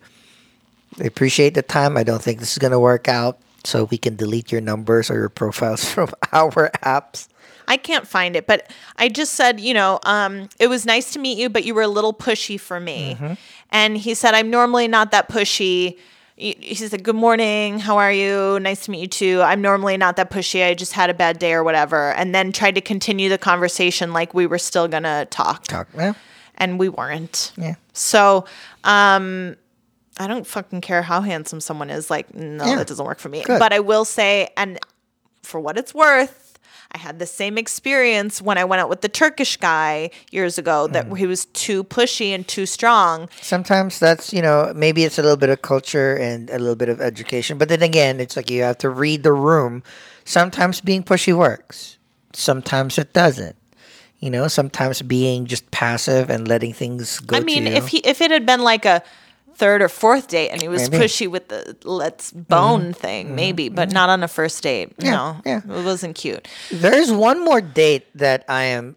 I appreciate the time. I don't think this is going to work out, so we can delete your numbers or your profiles from our apps. I can't find it, but I just said, it was nice to meet you, but you were a little pushy for me. Mm-hmm. And he said, I'm normally not that pushy. He said, good morning, how are you? Nice to meet you too. I'm normally not that pushy. I just had a bad day or whatever. And then tried to continue the conversation like we were still going to talk. Yeah. And we weren't. Yeah. So I don't fucking care how handsome someone is. Like, no, that doesn't work for me. Good. But I will say, and for what it's worth, I had the same experience when I went out with the Turkish guy years ago, that he was too pushy and too strong. Sometimes that's, maybe it's a little bit of culture and a little bit of education. But then again, it's like you have to read the room. Sometimes being pushy works. Sometimes it doesn't. Sometimes being just passive and letting things go to you. I mean, if it had been like a third or fourth date and he was pushy with the let's bone thing, maybe, but not on a first date. It wasn't cute. There's one more date that I'm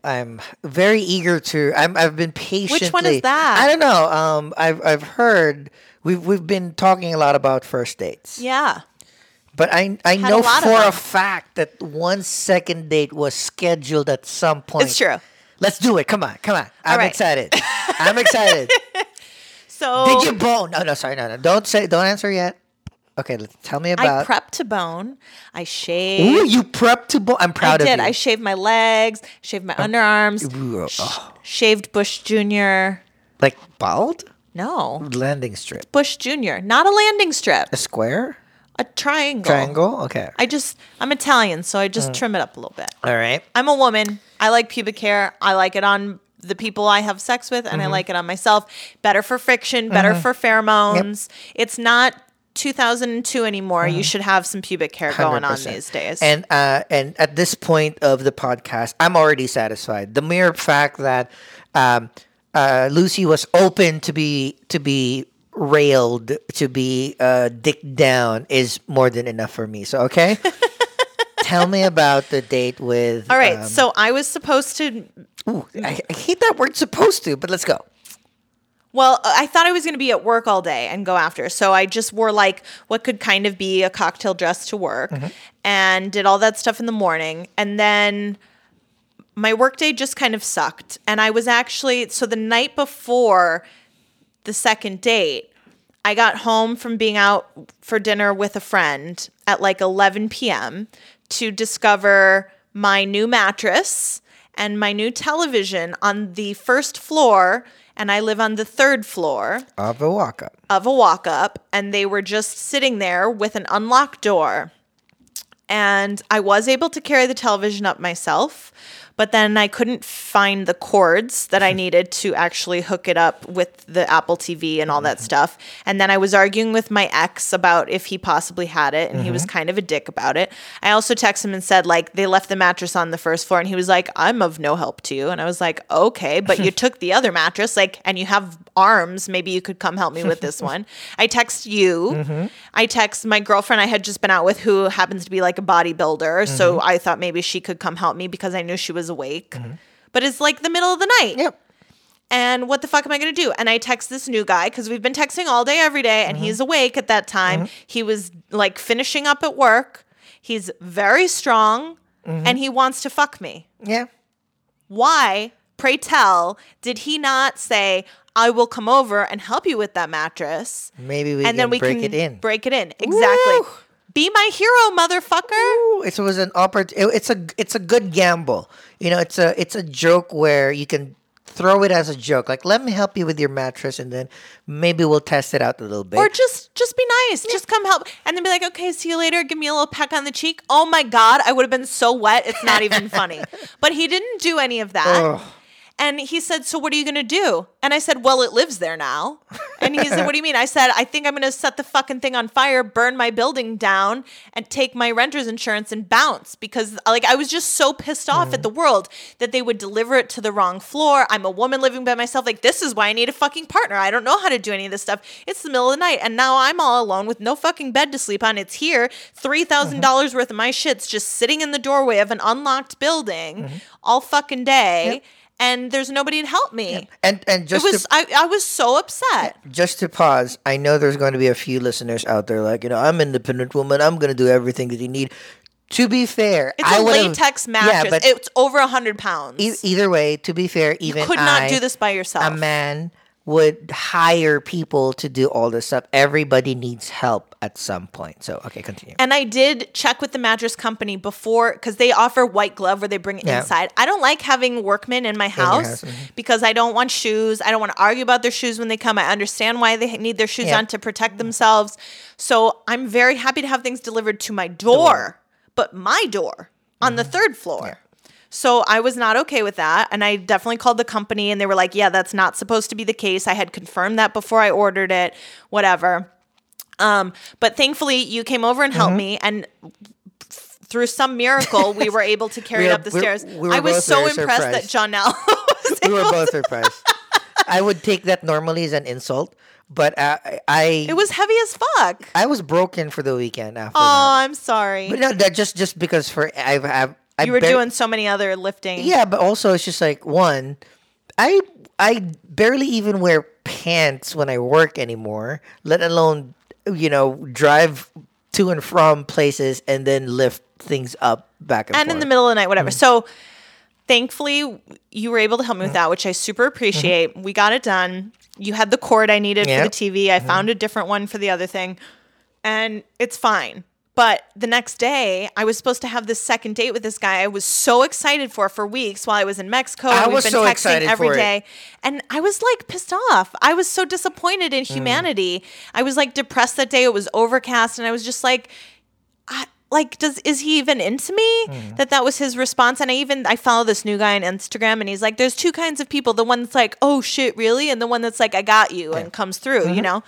very eager to. I've been patiently. Which one is that? I don't know. I've heard we've been talking a lot about first dates. Yeah. But I know for a fact that one second date was scheduled at some point. It's true. Let's do it. Come on. I'm excited. I'm excited. So, did you bone? No, sorry, no. Don't answer yet. Okay, tell me about. I prepped to bone. I shaved. Ooh, you prepped to bone. I'm proud of you. I did. I shaved my legs, shaved my underarms, shaved Bush Jr. Like bald? No. Landing strip. It's Bush Jr. Not a landing strip. A square? A triangle. Triangle? Okay. I'm Italian, so I just trim it up a little bit. All right. I'm a woman. I like pubic hair. I like it on the people I have sex with, and I like it on myself. Better for friction, better for pheromones. Yep. It's not 2002 anymore. You should have some pubic hair going 100%. On these days. And at this point of the podcast, I'm already satisfied. The mere fact that Lucy was open to be railed, to be dicked down, is more than enough for me. So okay. Tell me about the date with... All right, so I was supposed to... Ooh, I hate that word supposed to, but let's go. Well, I thought I was going to be at work all day and go after. So I just wore like what could kind of be a cocktail dress to work and did all that stuff in the morning. And then my workday just kind of sucked. And I was actually... So the night before the second date, I got home from being out for dinner with a friend at like 11 p.m., to discover my new mattress and my new television on the first floor, and I live on the third floor. Of a walk-up, and they were just sitting there with an unlocked door. And I was able to carry the television up myself, but then I couldn't find the cords that I needed to actually hook it up with the Apple TV and all that stuff. And then I was arguing with my ex about if he possibly had it, and he was kind of a dick about it. I also texted him and said, like, they left the mattress on the first floor, and he was like, I'm of no help to you. And I was like, okay, but you took the other mattress, like, and you have arms. Maybe you could come help me with this one. I text you. I text my girlfriend I had just been out with, who happens to be like a bodybuilder. So I thought maybe she could come help me because I knew she was awake, but it's like the middle of the night. Yep. And what the fuck am I going to do? And I text this new guy because we've been texting all day, every day. And he's awake at that time. He was like finishing up at work. He's very strong and he wants to fuck me. Yeah. Why, pray tell, did he not say, I will come over and help you with that mattress? Maybe we can break it in. Break it in. Exactly. Woo! Be my hero, motherfucker. Ooh, it was an it's a good gamble. You know, it's a joke where you can throw it as a joke. Like, let me help you with your mattress and then maybe we'll test it out a little bit. Or just be nice. Yeah. Just come help. And then be like, okay, see you later. Give me a little peck on the cheek. Oh my God, I would have been so wet. It's not even funny. But he didn't do any of that. Oh. And he said, so what are you going to do? And I said, well, it lives there now. And he said, what do you mean? I said, I think I'm going to set the fucking thing on fire, burn my building down, and take my renter's insurance and bounce. Because like I was just so pissed off at the world that they would deliver it to the wrong floor. I'm a woman living by myself. Like, this is why I need a fucking partner. I don't know how to do any of this stuff. It's the middle of the night. And now I'm all alone with no fucking bed to sleep on. It's here. $3,000 worth of my shit's just sitting in the doorway of an unlocked building all fucking day. Yep. And there's nobody to help me. Yeah. And just I was so upset. Just to pause, I know there's going to be a few listeners out there like, you know, I'm an independent woman. I'm going to do everything that you need. To be fair, it's a latex mattress. Yeah, it's over 100 pounds. Either way, to be fair, even you could not do this by yourself. A man would hire people to do all this stuff. Everybody needs help at some point. So, okay, continue. And I did check with the mattress company before, because they offer white glove where they bring it inside. I don't like having workmen in my house because I don't want shoes. I don't want to argue about their shoes when they come. I understand why they need their shoes on to protect themselves. So I'm very happy to have things delivered to my door, but my door on the third floor. Yeah. So I was not okay with that. And I definitely called the company and they were like, yeah, that's not supposed to be the case. I had confirmed that before I ordered it, whatever. But thankfully you came over and helped me. And through some miracle, we were able to carry it up the stairs. I was so impressed that John L. We were both surprised. I would take that normally as an insult. But it was heavy as fuck. I was broken for the weekend after that. Oh, I'm sorry. But no, that just because you were doing so many other lifting. Yeah, but also it's just like, one, I barely even wear pants when I work anymore, let alone, you know, drive to and from places and then lift things up back and forth. And in the middle of the night, whatever. So thankfully, you were able to help me with that, which I super appreciate. We got it done. You had the cord I needed for the TV. I found a different one for the other thing. And it's fine. But the next day, I was supposed to have this second date with this guy I was so excited for weeks while I was in Mexico. I was so excited for it. We've been texting every day. And I was like pissed off. I was so disappointed in humanity. I was like depressed that day. It was overcast. And I was just like, is he even into me? That was his response. And I follow this new guy on Instagram and he's like, there's two kinds of people. The one that's like, oh shit, really? And the one that's like, I got you and comes through, you know?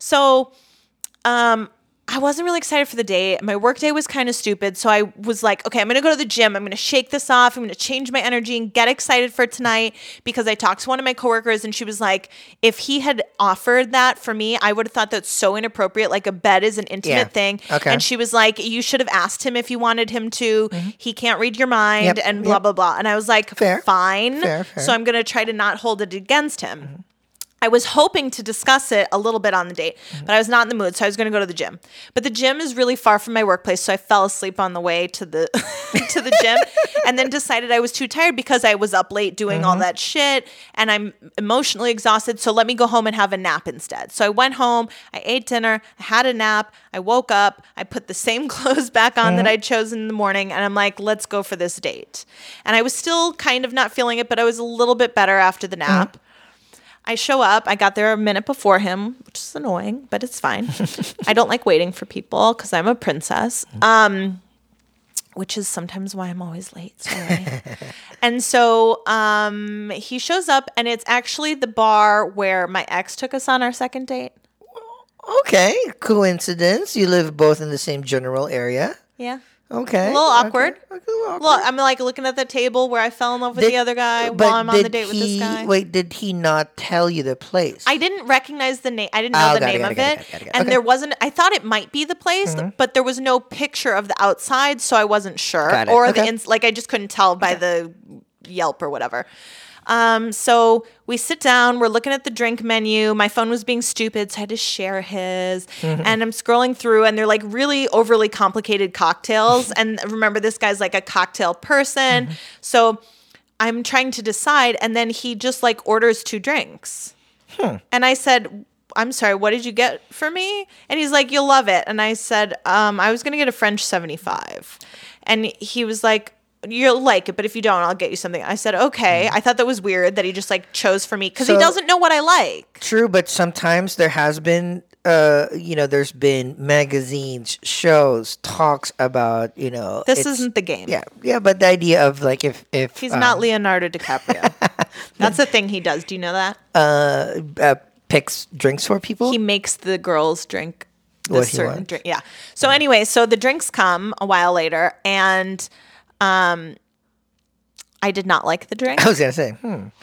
So, I wasn't really excited for the date. My work day was kind of stupid. So I was like, okay, I'm going to go to the gym. I'm going to shake this off. I'm going to change my energy and get excited for tonight, because I talked to one of my coworkers and she was like, if he had offered that for me, I would have thought that's so inappropriate. Like, a bed is an intimate thing. Okay. And she was like, you should have asked him if you wanted him to. He can't read your mind and blah, blah, blah. And I was like, fine. Fair. So I'm going to try to not hold it against him. I was hoping to discuss it a little bit on the date, but I was not in the mood, so I was going to go to the gym. But the gym is really far from my workplace, so I fell asleep on the way to the to the gym, and then decided I was too tired because I was up late doing all that shit, and I'm emotionally exhausted, so let me go home and have a nap instead. So I went home, I ate dinner, I had a nap, I woke up, I put the same clothes back on that I'd chosen in the morning, and I'm like, let's go for this date. And I was still kind of not feeling it, but I was a little bit better after the nap. I show up. I got there a minute before him, which is annoying, but it's fine. I don't like waiting for people because I'm a princess, which is sometimes why I'm always late. Sorry. And so he shows up, and it's actually the bar where my ex took us on our second date. Okay. Coincidence. You live both in the same general area. Yeah. Okay. A little awkward. Look, I'm like looking at the table where I fell in love with the other guy while I'm on the date with this guy. Wait, did he not tell you the place? I didn't recognize the name. I didn't know the name of it. And there wasn't, I thought it might be the place, but there was no picture of the outside, so I wasn't sure. Or I just couldn't tell by the Yelp or whatever. So we sit down, we're looking at the drink menu. My phone was being stupid, so I had to share his. Mm-hmm. And I'm scrolling through, and they're like really overly complicated cocktails. And remember, this guy's like a cocktail person. Mm-hmm. So I'm trying to decide, and then he just like orders two drinks. Hmm. And I said, I'm sorry, what did you get for me? And he's like, you'll love it. And I said, I was going to get a French 75. And he was like, you'll like it, but if you don't, I'll get you something. I said, okay. I thought that was weird that he just like chose for me because he doesn't know what I like. True, but sometimes there has been, there's been magazines, shows, talks about, this isn't the game. Yeah, but the idea of like if he's not Leonardo DiCaprio. That's the thing he does. Do you know that? Picks drinks for people? He makes the girls drink a certain drink. Yeah. So anyway, so the drinks come a while later, and I did not like the drink. I was going to say.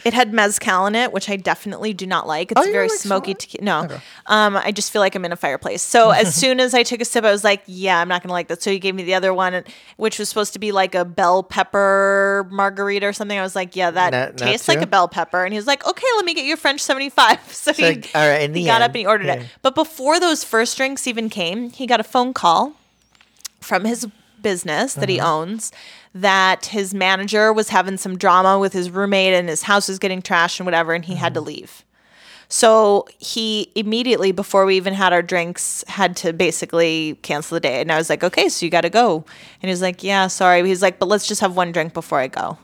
It had mezcal in it, which I definitely do not like. It's very like smoky. No. Okay. I just feel like I'm in a fireplace. So as soon as I took a sip, I was like, yeah, I'm not going to like that. So he gave me the other one, which was supposed to be like a bell pepper margarita or something. I was like, yeah, that tastes like a bell pepper. And he was like, okay, let me get you a French 75. So he, like, all right, he got up and he ordered it. But before those first drinks even came, he got a phone call from his business that he owns, that his manager was having some drama with his roommate and his house was getting trashed and whatever, and he had to leave. So he immediately, before we even had our drinks, had to basically cancel the day. And I was like, okay, so you got to go. And he was like, yeah, sorry. He's like, but let's just have one drink before I go.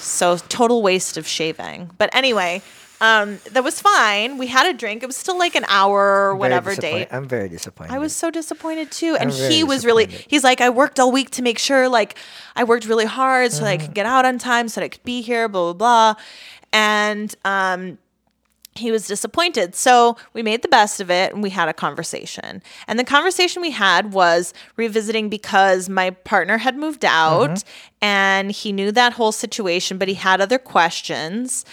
So total waste of shaving. But anyway, that was fine. We had a drink. It was still like an hour or whatever date. I'm very disappointed. I was so disappointed too. And he was really, he's like, I worked all week to make sure, like, I worked really hard so that I could get out on time, so that I could be here, blah, blah, blah. And he was disappointed. So we made the best of it, and we had a conversation. And the conversation we had was revisiting because my partner had moved out, and he knew that whole situation, but he had other questions.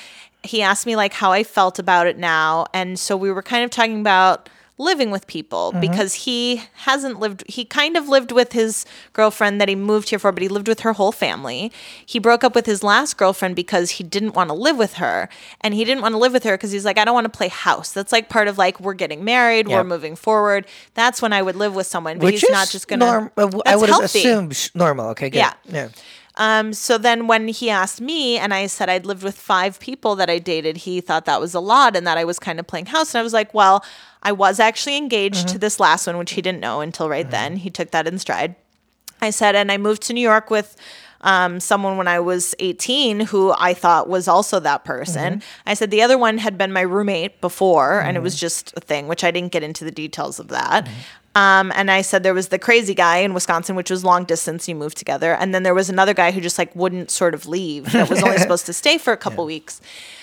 He asked me like how I felt about it now. And so we were kind of talking about living with people because he hasn't lived. He kind of lived with his girlfriend that he moved here for, but he lived with her whole family. He broke up with his last girlfriend because he didn't want to live with her. And he didn't want to live with her because he's like, I don't want to play house. That's like part of like, we're getting married, we're moving forward. That's when I would live with someone, but which he's not just going to. I would have assumed normal. Okay, good. Yeah. So then when he asked me and I said I'd lived with 5 people that I dated, he thought that was a lot and that I was kind of playing house. And I was like, well, I was actually engaged to this last one, which he didn't know until then. He took that in stride. I said, and I moved to New York with someone when I was 18 who I thought was also that person. I said the other one had been my roommate before and it was just a thing, which I didn't get into the details of that. And I said there was the crazy guy in Wisconsin, which was long distance. You moved together. And then there was another guy who just like wouldn't sort of leave, that was only supposed to stay for a couple weeks.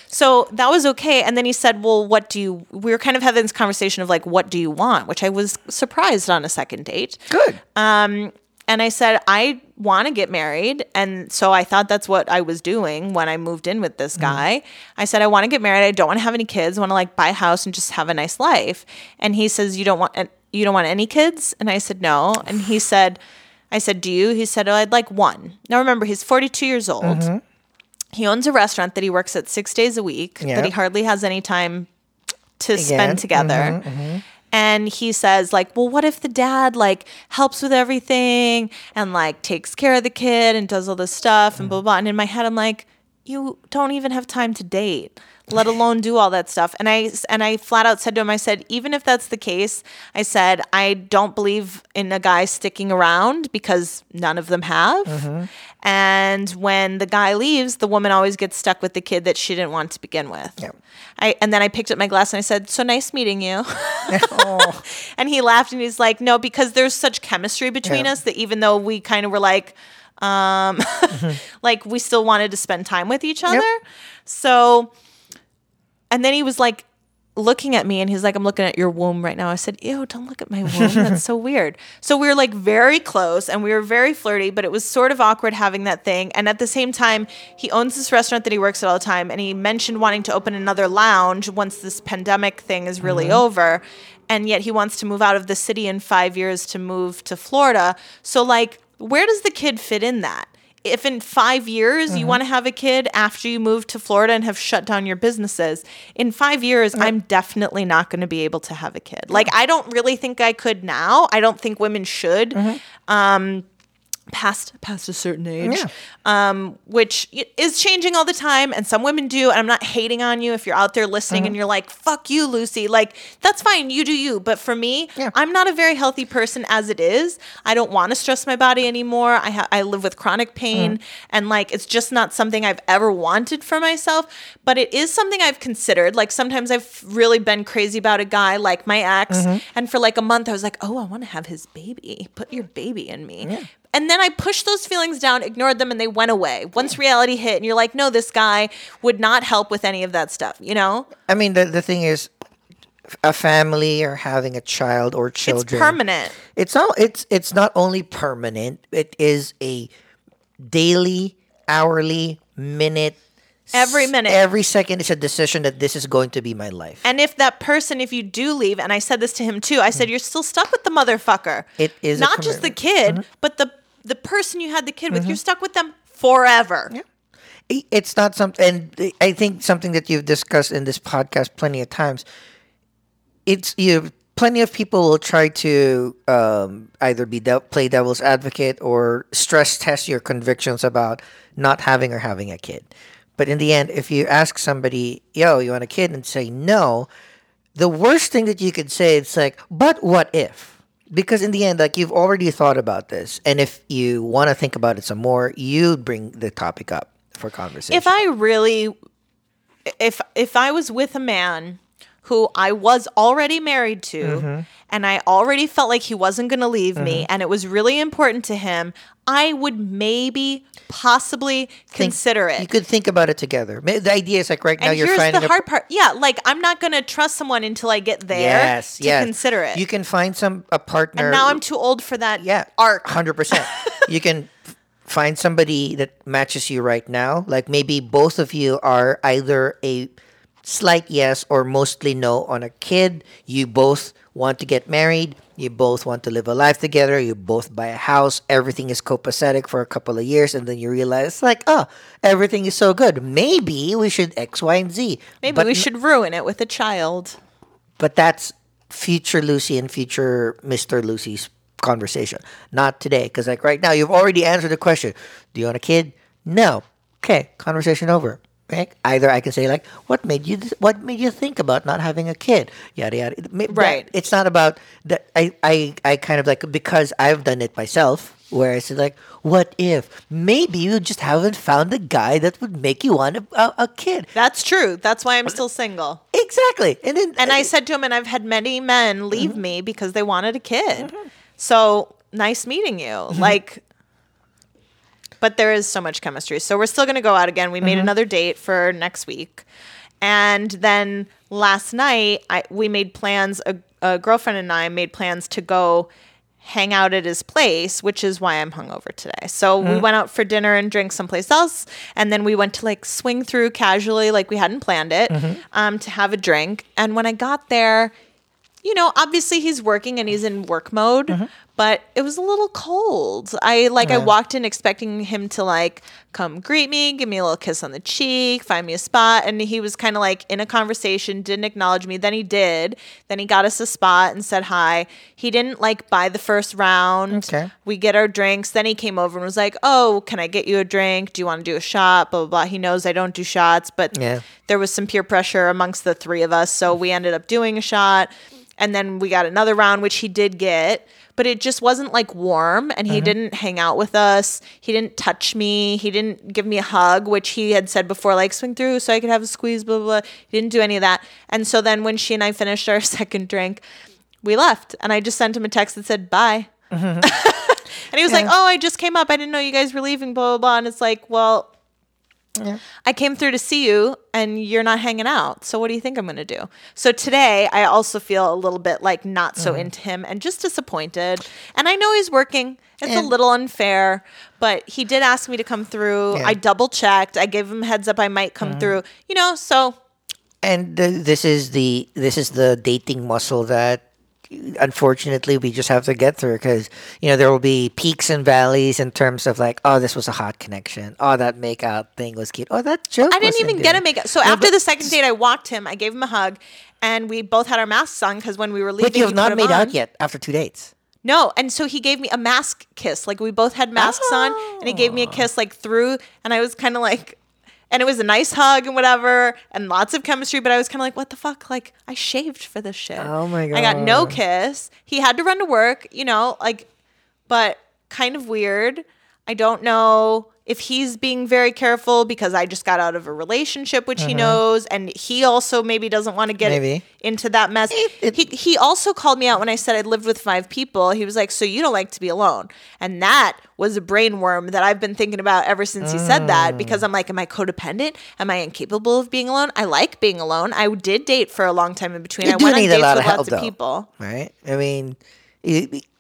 So that was okay. And then he said, well, we were kind of having this conversation of like, what do you want? Which I was surprised on a second date. Good. And I said, I want to get married. And so I thought that's what I was doing when I moved in with this guy. I said, I want to get married. I don't want to have any kids. I want to like buy a house and just have a nice life. And he says, you don't want any kids? And I said, no. And he said, I said, do you? He said, oh, I'd like one. Now remember, he's 42 years old. He owns a restaurant that he works at 6 days a week, that he hardly has any time to spend together. And he says like, well, what if the dad like helps with everything and like takes care of the kid and does all this stuff and blah, blah. And in my head, I'm like, you don't even have time to date, let alone do all that stuff. And I flat out said to him, I said, even if that's the case, I said, I don't believe in a guy sticking around because none of them have. And when the guy leaves, the woman always gets stuck with the kid that she didn't want to begin with. And then I picked up my glass and I said, so nice meeting you. And he laughed and he's like, no, because there's such chemistry between us that even though we kind of were like, like we still wanted to spend time with each other. So... And then he was like looking at me and he's like, I'm looking at your womb right now. I said, ew, don't look at my womb. That's so weird. So we were like very close and we were very flirty, but it was sort of awkward having that thing. And at the same time, he owns this restaurant that he works at all the time. And he mentioned wanting to open another lounge once this pandemic thing is really over. And yet he wants to move out of the city in 5 years to move to Florida. So like, where does the kid fit in that? if in 5 years you want to have a kid after you move to Florida and have shut down your businesses, in 5 years, I'm definitely not going to be able to have a kid. Like, I don't really think I could now. I don't think women should, past a certain age, which is changing all the time. And some women do. And I'm not hating on you if you're out there listening and you're like, fuck you, Lucy. Like, that's fine. You do you. But for me, I'm not a very healthy person as it is. I don't want to stress my body anymore. I live with chronic pain and like, it's just not something I've ever wanted for myself, but it is something I've considered. Like, sometimes I've really been crazy about a guy like my ex. And for like a month I was like, oh, I want to have his baby. Put your baby in me. Yeah. And then I pushed those feelings down, ignored them, and they went away. Once reality hit and you're like, no, this guy would not help with any of that stuff, you know? I mean, the thing is, a family or having a child or children. It's permanent. It's not only permanent. It is a daily, hourly, minute. Every minute. Every second it's a decision that this is going to be my life. And if that person, if you do leave, and I said this to him too, I said, you're still stuck with the motherfucker. It is not just the kid, but the person you had the kid with, you're stuck with them forever. Yeah. It's not something, and I think something that you've discussed in this podcast plenty of times, plenty of people will try to either play devil's advocate or stress test your convictions about not having or having a kid. But in the end, if you ask somebody, yo, you want a kid? And say no, the worst thing that you could say, it's like, but what if? Because in the end, like, you've already thought about this. And if you want to think about it some more, you bring the topic up for conversation. If I really, if I was with a man who I was already married to and I already felt like he wasn't going to leave me and it was really important to him, I would maybe possibly consider it. You could think about it together. The idea is like right now you're finding... And here's the hard part. Yeah, like I'm not going to trust someone until I get there to consider it. You can find a partner... And now I'm too old for that arc. 100%. You can find somebody that matches you right now. Like maybe both of you are either a... slight yes or mostly no on a kid. You both want to get married. You both want to live a life together. You both buy a house. Everything is copacetic for a couple of years. And then you realize, it's like, oh, everything is so good. Maybe we should X, Y, and Z. Maybe we should ruin it with a child. But that's future Lucy and future Mr. Lucy's conversation. Not today. Because like right now, you've already answered the question. Do you want a kid? No. Okay. Conversation over. Right? Either I can say like, what made you think about not having a kid? Yada yada. Right. It's not about that. I kind of like, because I've done it myself. Where I said like, what if? Maybe you just haven't found a guy that would make you want a kid. That's true. That's why I'm still single. Exactly. And then I said to him, and I've had many men leave me because they wanted a kid. So nice meeting you. Like. But there is so much chemistry. So we're still going to go out again. We made another date for next week. And then last night, we made plans, a girlfriend and I made plans to go hang out at his place, which is why I'm hungover today. So we went out for dinner and drank someplace else. And then we went to like swing through casually, like we hadn't planned it, to have a drink. And when I got there, you know, obviously he's working and he's in work mode, but it was a little cold. I walked in expecting him to like come greet me, give me a little kiss on the cheek, find me a spot. And he was kind of like in a conversation, didn't acknowledge me. Then he did. Then he got us a spot and said hi. He didn't like buy the first round. Okay. We get our drinks. Then he came over and was like, oh, can I get you a drink? Do you want to do a shot? Blah, blah, blah. He knows I don't do shots, but there was some peer pressure amongst the three of us. So we ended up doing a shot. And then we got another round, which he did get, but it just wasn't like warm. And he didn't hang out with us. He didn't touch me. He didn't give me a hug, which he had said before, like swing through so I could have a squeeze, blah, blah, blah. He didn't do any of that. And so then when she and I finished our second drink, we left. And I just sent him a text that said, bye. And he was like, oh, I just came up. I didn't know you guys were leaving, blah, blah, blah. And it's like, well, I came through to see you and you're not hanging out. So what do you think I'm going to do? So today I also feel a little bit like not so into him and just disappointed. And I know he's working. It's a little unfair, but he did ask me to come through. Yeah. I double checked. I gave him a heads up I might come through, you know, so. And this is the dating muscle that unfortunately, we just have to get through because, you know, there will be peaks and valleys in terms of like, oh, this was a hot connection. Oh, that makeout thing was cute. Oh, that joke. I didn't even get a makeout. So after the second date, I walked him. I gave him a hug, and we both had our masks on because when we were leaving, but you have not made out yet after 2 dates. No, and so he gave me a mask kiss. Like we both had masks on, and he gave me a kiss like through, and I was kind of like. And it was a nice hug and whatever, and lots of chemistry. But I was kind of like, what the fuck? Like, I shaved for this shit. Oh, my God. I got no kiss. He had to run to work, you know, like, but kind of weird. I don't know if he's being very careful because I just got out of a relationship, which he knows. And he also maybe doesn't want to get into that mess. He also called me out when I said I lived with 5 people. He was like, so you don't like to be alone. And that was a brain worm that I've been thinking about ever since he said that, because I'm like, am I codependent? Am I incapable of being alone? I like being alone. I did date for a long time in between. I went on dates with lots of people. Right? I mean,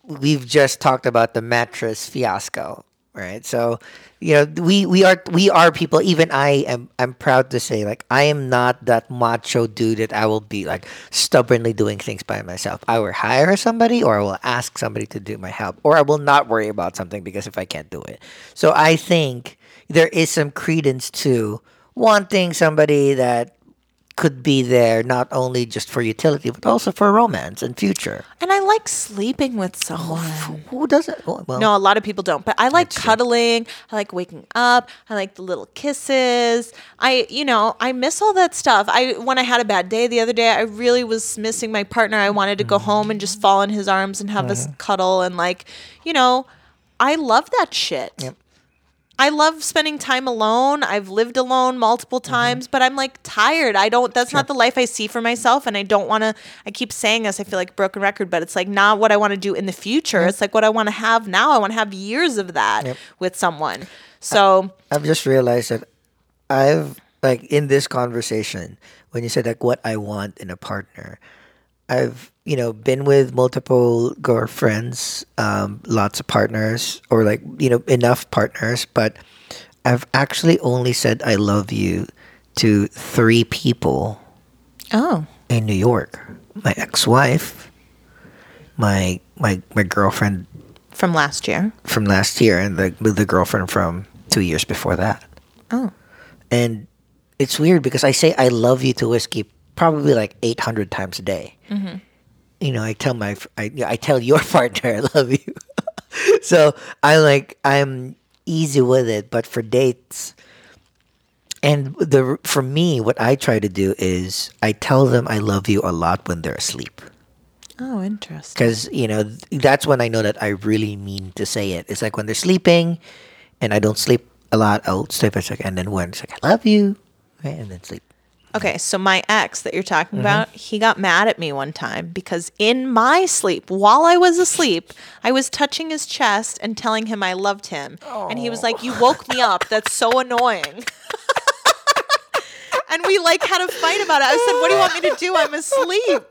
we've just talked about the mattress fiasco. Right, so you know we are people. Even I'm proud to say, like, I am not that macho dude that I will be like stubbornly doing things by myself. I will hire somebody, or I will ask somebody to do my help, or I will not worry about something because if I can't do it. So I think there is some credence to wanting somebody that could be there not only just for utility but also for romance and future. And I like sleeping with someone. Who doesn't? Well, no, a lot of people don't. But I like cuddling. True. I like waking up. I like the little kisses. I miss all that stuff. When I had a bad day the other day, I really was missing my partner. I wanted to go home and just fall in his arms and have us cuddle and I love that shit. Yep. I love spending time alone. I've lived alone multiple times, but I'm like tired. That's not the life I see for myself. And I don't want to, I keep saying this, I feel like a broken record, but it's like not what I want to do in the future. Yep. It's like what I want to have now. I want to have years of that with someone. So I've just realized that I've like in this conversation, when you said like what I want in a partner, I've, been with multiple girlfriends, lots of partners, or enough partners, but I've actually only said I love you to 3 people in New York. My ex-wife, my girlfriend from last year, and the girlfriend from 2 years before that. Oh. And it's weird because I say I love you to whiskey probably like 800 times a day. Mm-hmm. I tell I tell your partner I love you. So I'm easy with it, but for dates, and for me, what I try to do is I tell them I love you a lot when they're asleep. Oh, interesting. Because that's when I know that I really mean to say it. It's like when they're sleeping, and I don't sleep a lot. I'll sleep a second, and then when it's like I love you, right, and then sleep. Okay, so my ex that you're talking about, he got mad at me one time because in my sleep, while I was asleep, I was touching his chest and telling him I loved him. Oh. And he was like, you woke me up. That's so annoying. And we had a fight about it. I said, what do you want me to do? I'm asleep.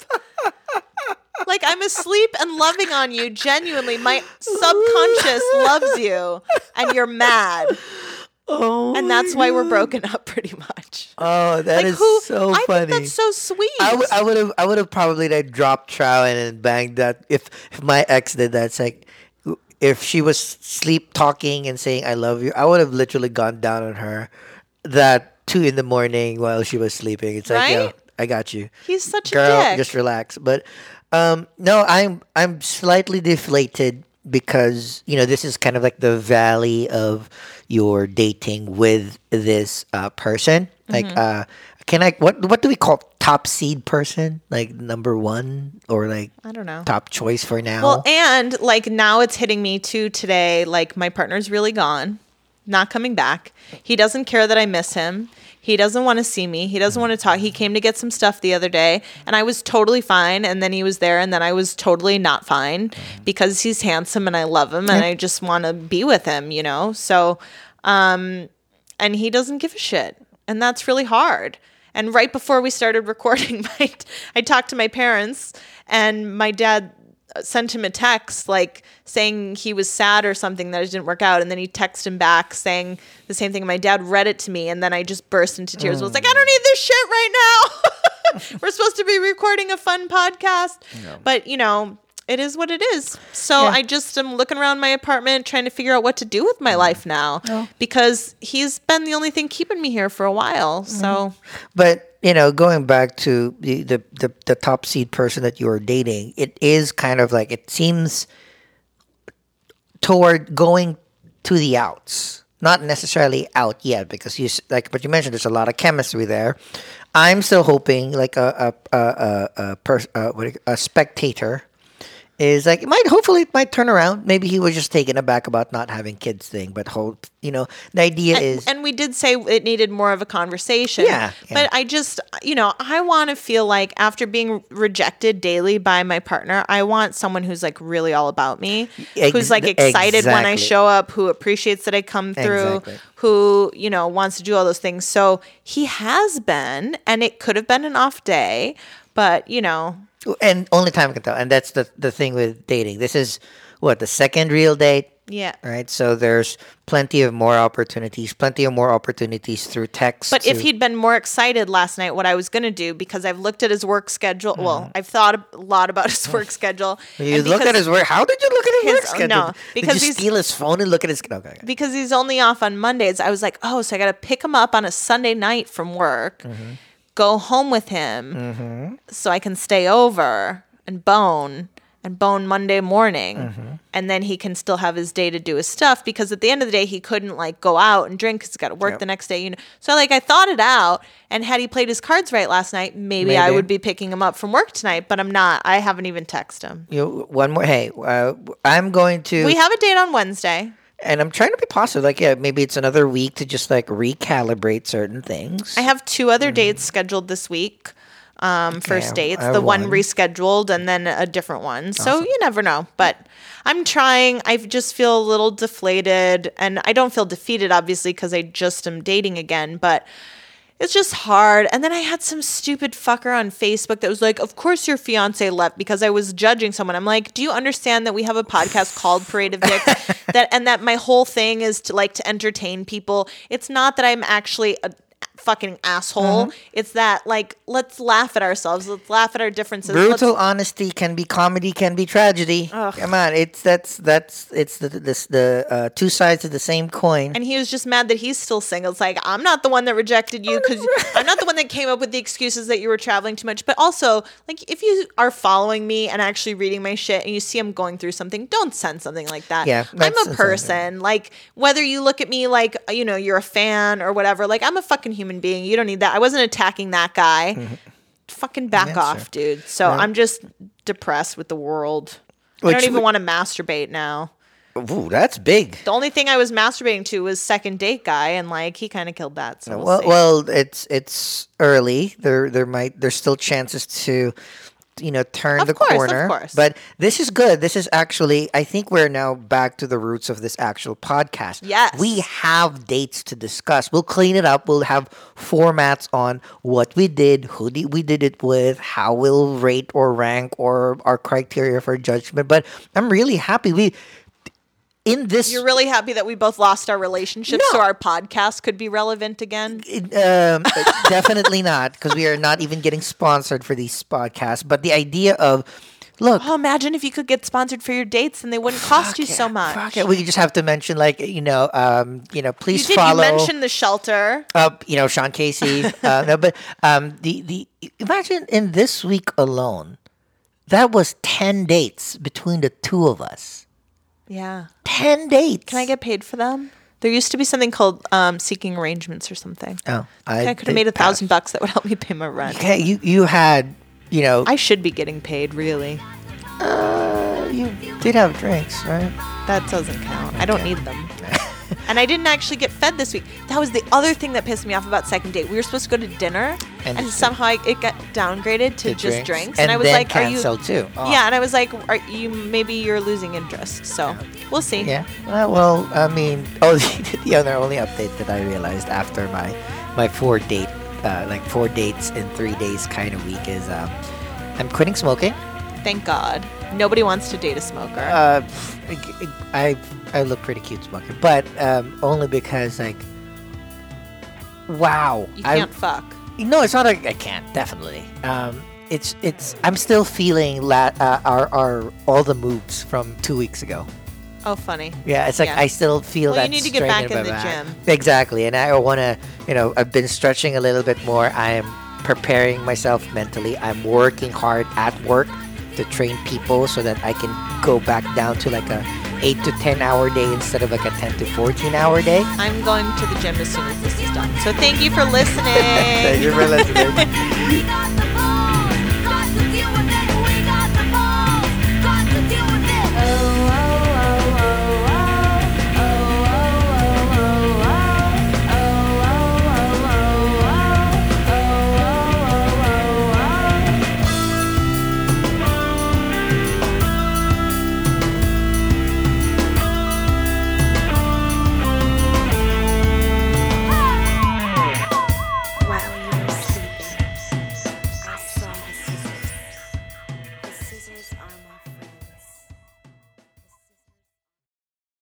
I'm asleep and loving on you genuinely. My subconscious loves you and you're mad. Oh, and that's why we're broken up pretty much. Oh, that is so funny. I think that's so sweet. I would have probably dropped trow and banged that if my ex did that. It's like if she was sleep talking and saying I love you, I would have literally gone down on her that 2 a.m. while she was sleeping. It's like, right? Yo, I got you. He's such a dick. Girl, just relax. But no, I'm slightly deflated. Because, this is kind of like the valley of your dating with this person. What do we call top seed person? Number 1 or I don't know. Top choice for now. Well, and now it's hitting me too today. My partner's really gone, not coming back. He doesn't care that I miss him. He doesn't want to see me. He doesn't want to talk. He came to get some stuff the other day, and I was totally fine, and then he was there, and then I was totally not fine because he's handsome and I love him, and I just want to be with him, So, and he doesn't give a shit, and that's really hard. And right before we started recording, I talked to my parents, and my dad sent him a text saying he was sad or something that it didn't work out, and then he texted him back saying the same thing. My dad read it to me, and then I just burst into tears. I was like, I don't need this shit right now. We're supposed to be recording a fun podcast. No. But, you know, it is what it is. So yeah. I just am looking around my apartment trying to figure out what to do with my life now because he's been the only thing keeping me here for a while. So, but you know, going back to the top seed person that you are dating, it is kind of like it seems toward going to the outs, not necessarily out yet because you like, but you mentioned there's a lot of chemistry there. I'm still hoping like a spectator. Is like it might turn around. Maybe he was just taken aback about not having kids thing, but the idea is. And we did say it needed more of a conversation. Yeah. But I just, I want to feel like after being rejected daily by my partner, I want someone who's like really all about me, who's like excited when I show up, who appreciates that I come through, who wants to do all those things. So he has been, and it could have been an off day, but And only time can tell. And that's the thing with dating. This is, the second real date? Yeah. Right? So there's plenty of more opportunities through text. But if he'd been more excited last night, what I was going to do, because I've looked at his work schedule. Mm-hmm. Well, I've thought a lot about his work schedule. You looked at his work? How did you look at his work schedule? No, because did you steal his phone and look at his schedule? Okay. Because he's only off on Mondays. I was like, so I got to pick him up on a Sunday night from work. Mm-hmm. Go home with him so I can stay over and bone Monday morning. Mm-hmm. And then he can still have his day to do his stuff because at the end of the day, he couldn't like go out and drink because he's got to work the next day. So like I thought it out and had he played his cards right last night, maybe I would be picking him up from work tonight, but I'm not. I haven't even texted him. I'm going to. We have a date on Wednesday. And I'm trying to be positive. Like, maybe it's another week to just like recalibrate certain things. I have two other dates scheduled this week. First dates, the one rescheduled and then a different one. Awesome. So you never know. But I'm trying. I just feel a little deflated, and I don't feel defeated, obviously, because I just am dating again. But it's just hard. And then I had some stupid fucker on Facebook that was like, of course your fiance left because I was judging someone. I'm like, do you understand that we have a podcast called Parade of Dicks and that my whole thing is to entertain people. It's not that I'm actually a fucking asshole. Mm-hmm. It's that like, let's laugh at ourselves. Let's laugh at our differences. Brutal honesty can be comedy, can be tragedy. Ugh. Come on. It's the two sides of the same coin. And he was just mad that he's still single. It's like, I'm not the one that rejected you because I'm not the one that came up with the excuses that you were traveling too much. But also like if you are following me and actually reading my shit and you see I'm going through something, don't send something like that. Yeah, I'm a person. Like whether you look at me like, you're a fan or whatever, like I'm a fucking human being. You don't need that. I wasn't attacking that guy. Mm-hmm. Fucking back off, dude. So I'm just depressed with the world. I don't even want to masturbate now. Ooh, that's big. The only thing I was masturbating to was second date guy, and like he kind of killed that. So we'll see. It's early. There's still chances to turn of the course, corner. Of course. But this is good. This is actually, I think we're now back to the roots of this actual podcast. Yes. We have dates to discuss. We'll clean it up. We'll have formats on what we did, we did it with, how we'll rate or rank or our criteria for judgment. But I'm really happy you're really happy that we both lost our relationship so our podcast could be relevant again? Definitely not, because we are not even getting sponsored for these podcasts. But the idea of, look. Oh, imagine if you could get sponsored for your dates and they wouldn't cost you so much. Fuck it. We just have to mention, like, please follow. You mentioned the shelter. Sean Casey. Imagine in this week alone, that was 10 dates between the two of us. Yeah. 10 dates. Can I get paid for them? There used to be something called seeking arrangements or something. Oh. I could have made $1,000 that would help me pay my rent. Okay, you had, I should be getting paid, really. You did have drinks, right? That doesn't count. Okay. I don't need them. And I didn't actually get fed this week. That was the other thing that pissed me off about second date. We were supposed to go to dinner, and somehow it got downgraded to just drinks. And I was like, canceled too. Oh. Yeah, and I was like, maybe you're losing interest. So we'll see. Yeah. Well, I mean, the other only update that I realized after my four dates in 3 days kind of week is I'm quitting smoking. Thank God. Nobody wants to date a smoker. I look pretty cute smoking, but only because, like, wow. You can't fuck. No, it's not. I can't definitely. It's. I'm still feeling our all the moves from 2 weeks ago. Oh, funny. Yeah, it's like I still feel that. You need to get back in the gym. Exactly, and I want to. I've been stretching a little bit more. I'm preparing myself mentally. I'm working hard at work to train people so that I can go back down to like a 8 to 10 hour day instead of like a 10 to 14 hour day. I'm going to the gym as soon as this is done. So thank you for listening. Thank you for listening.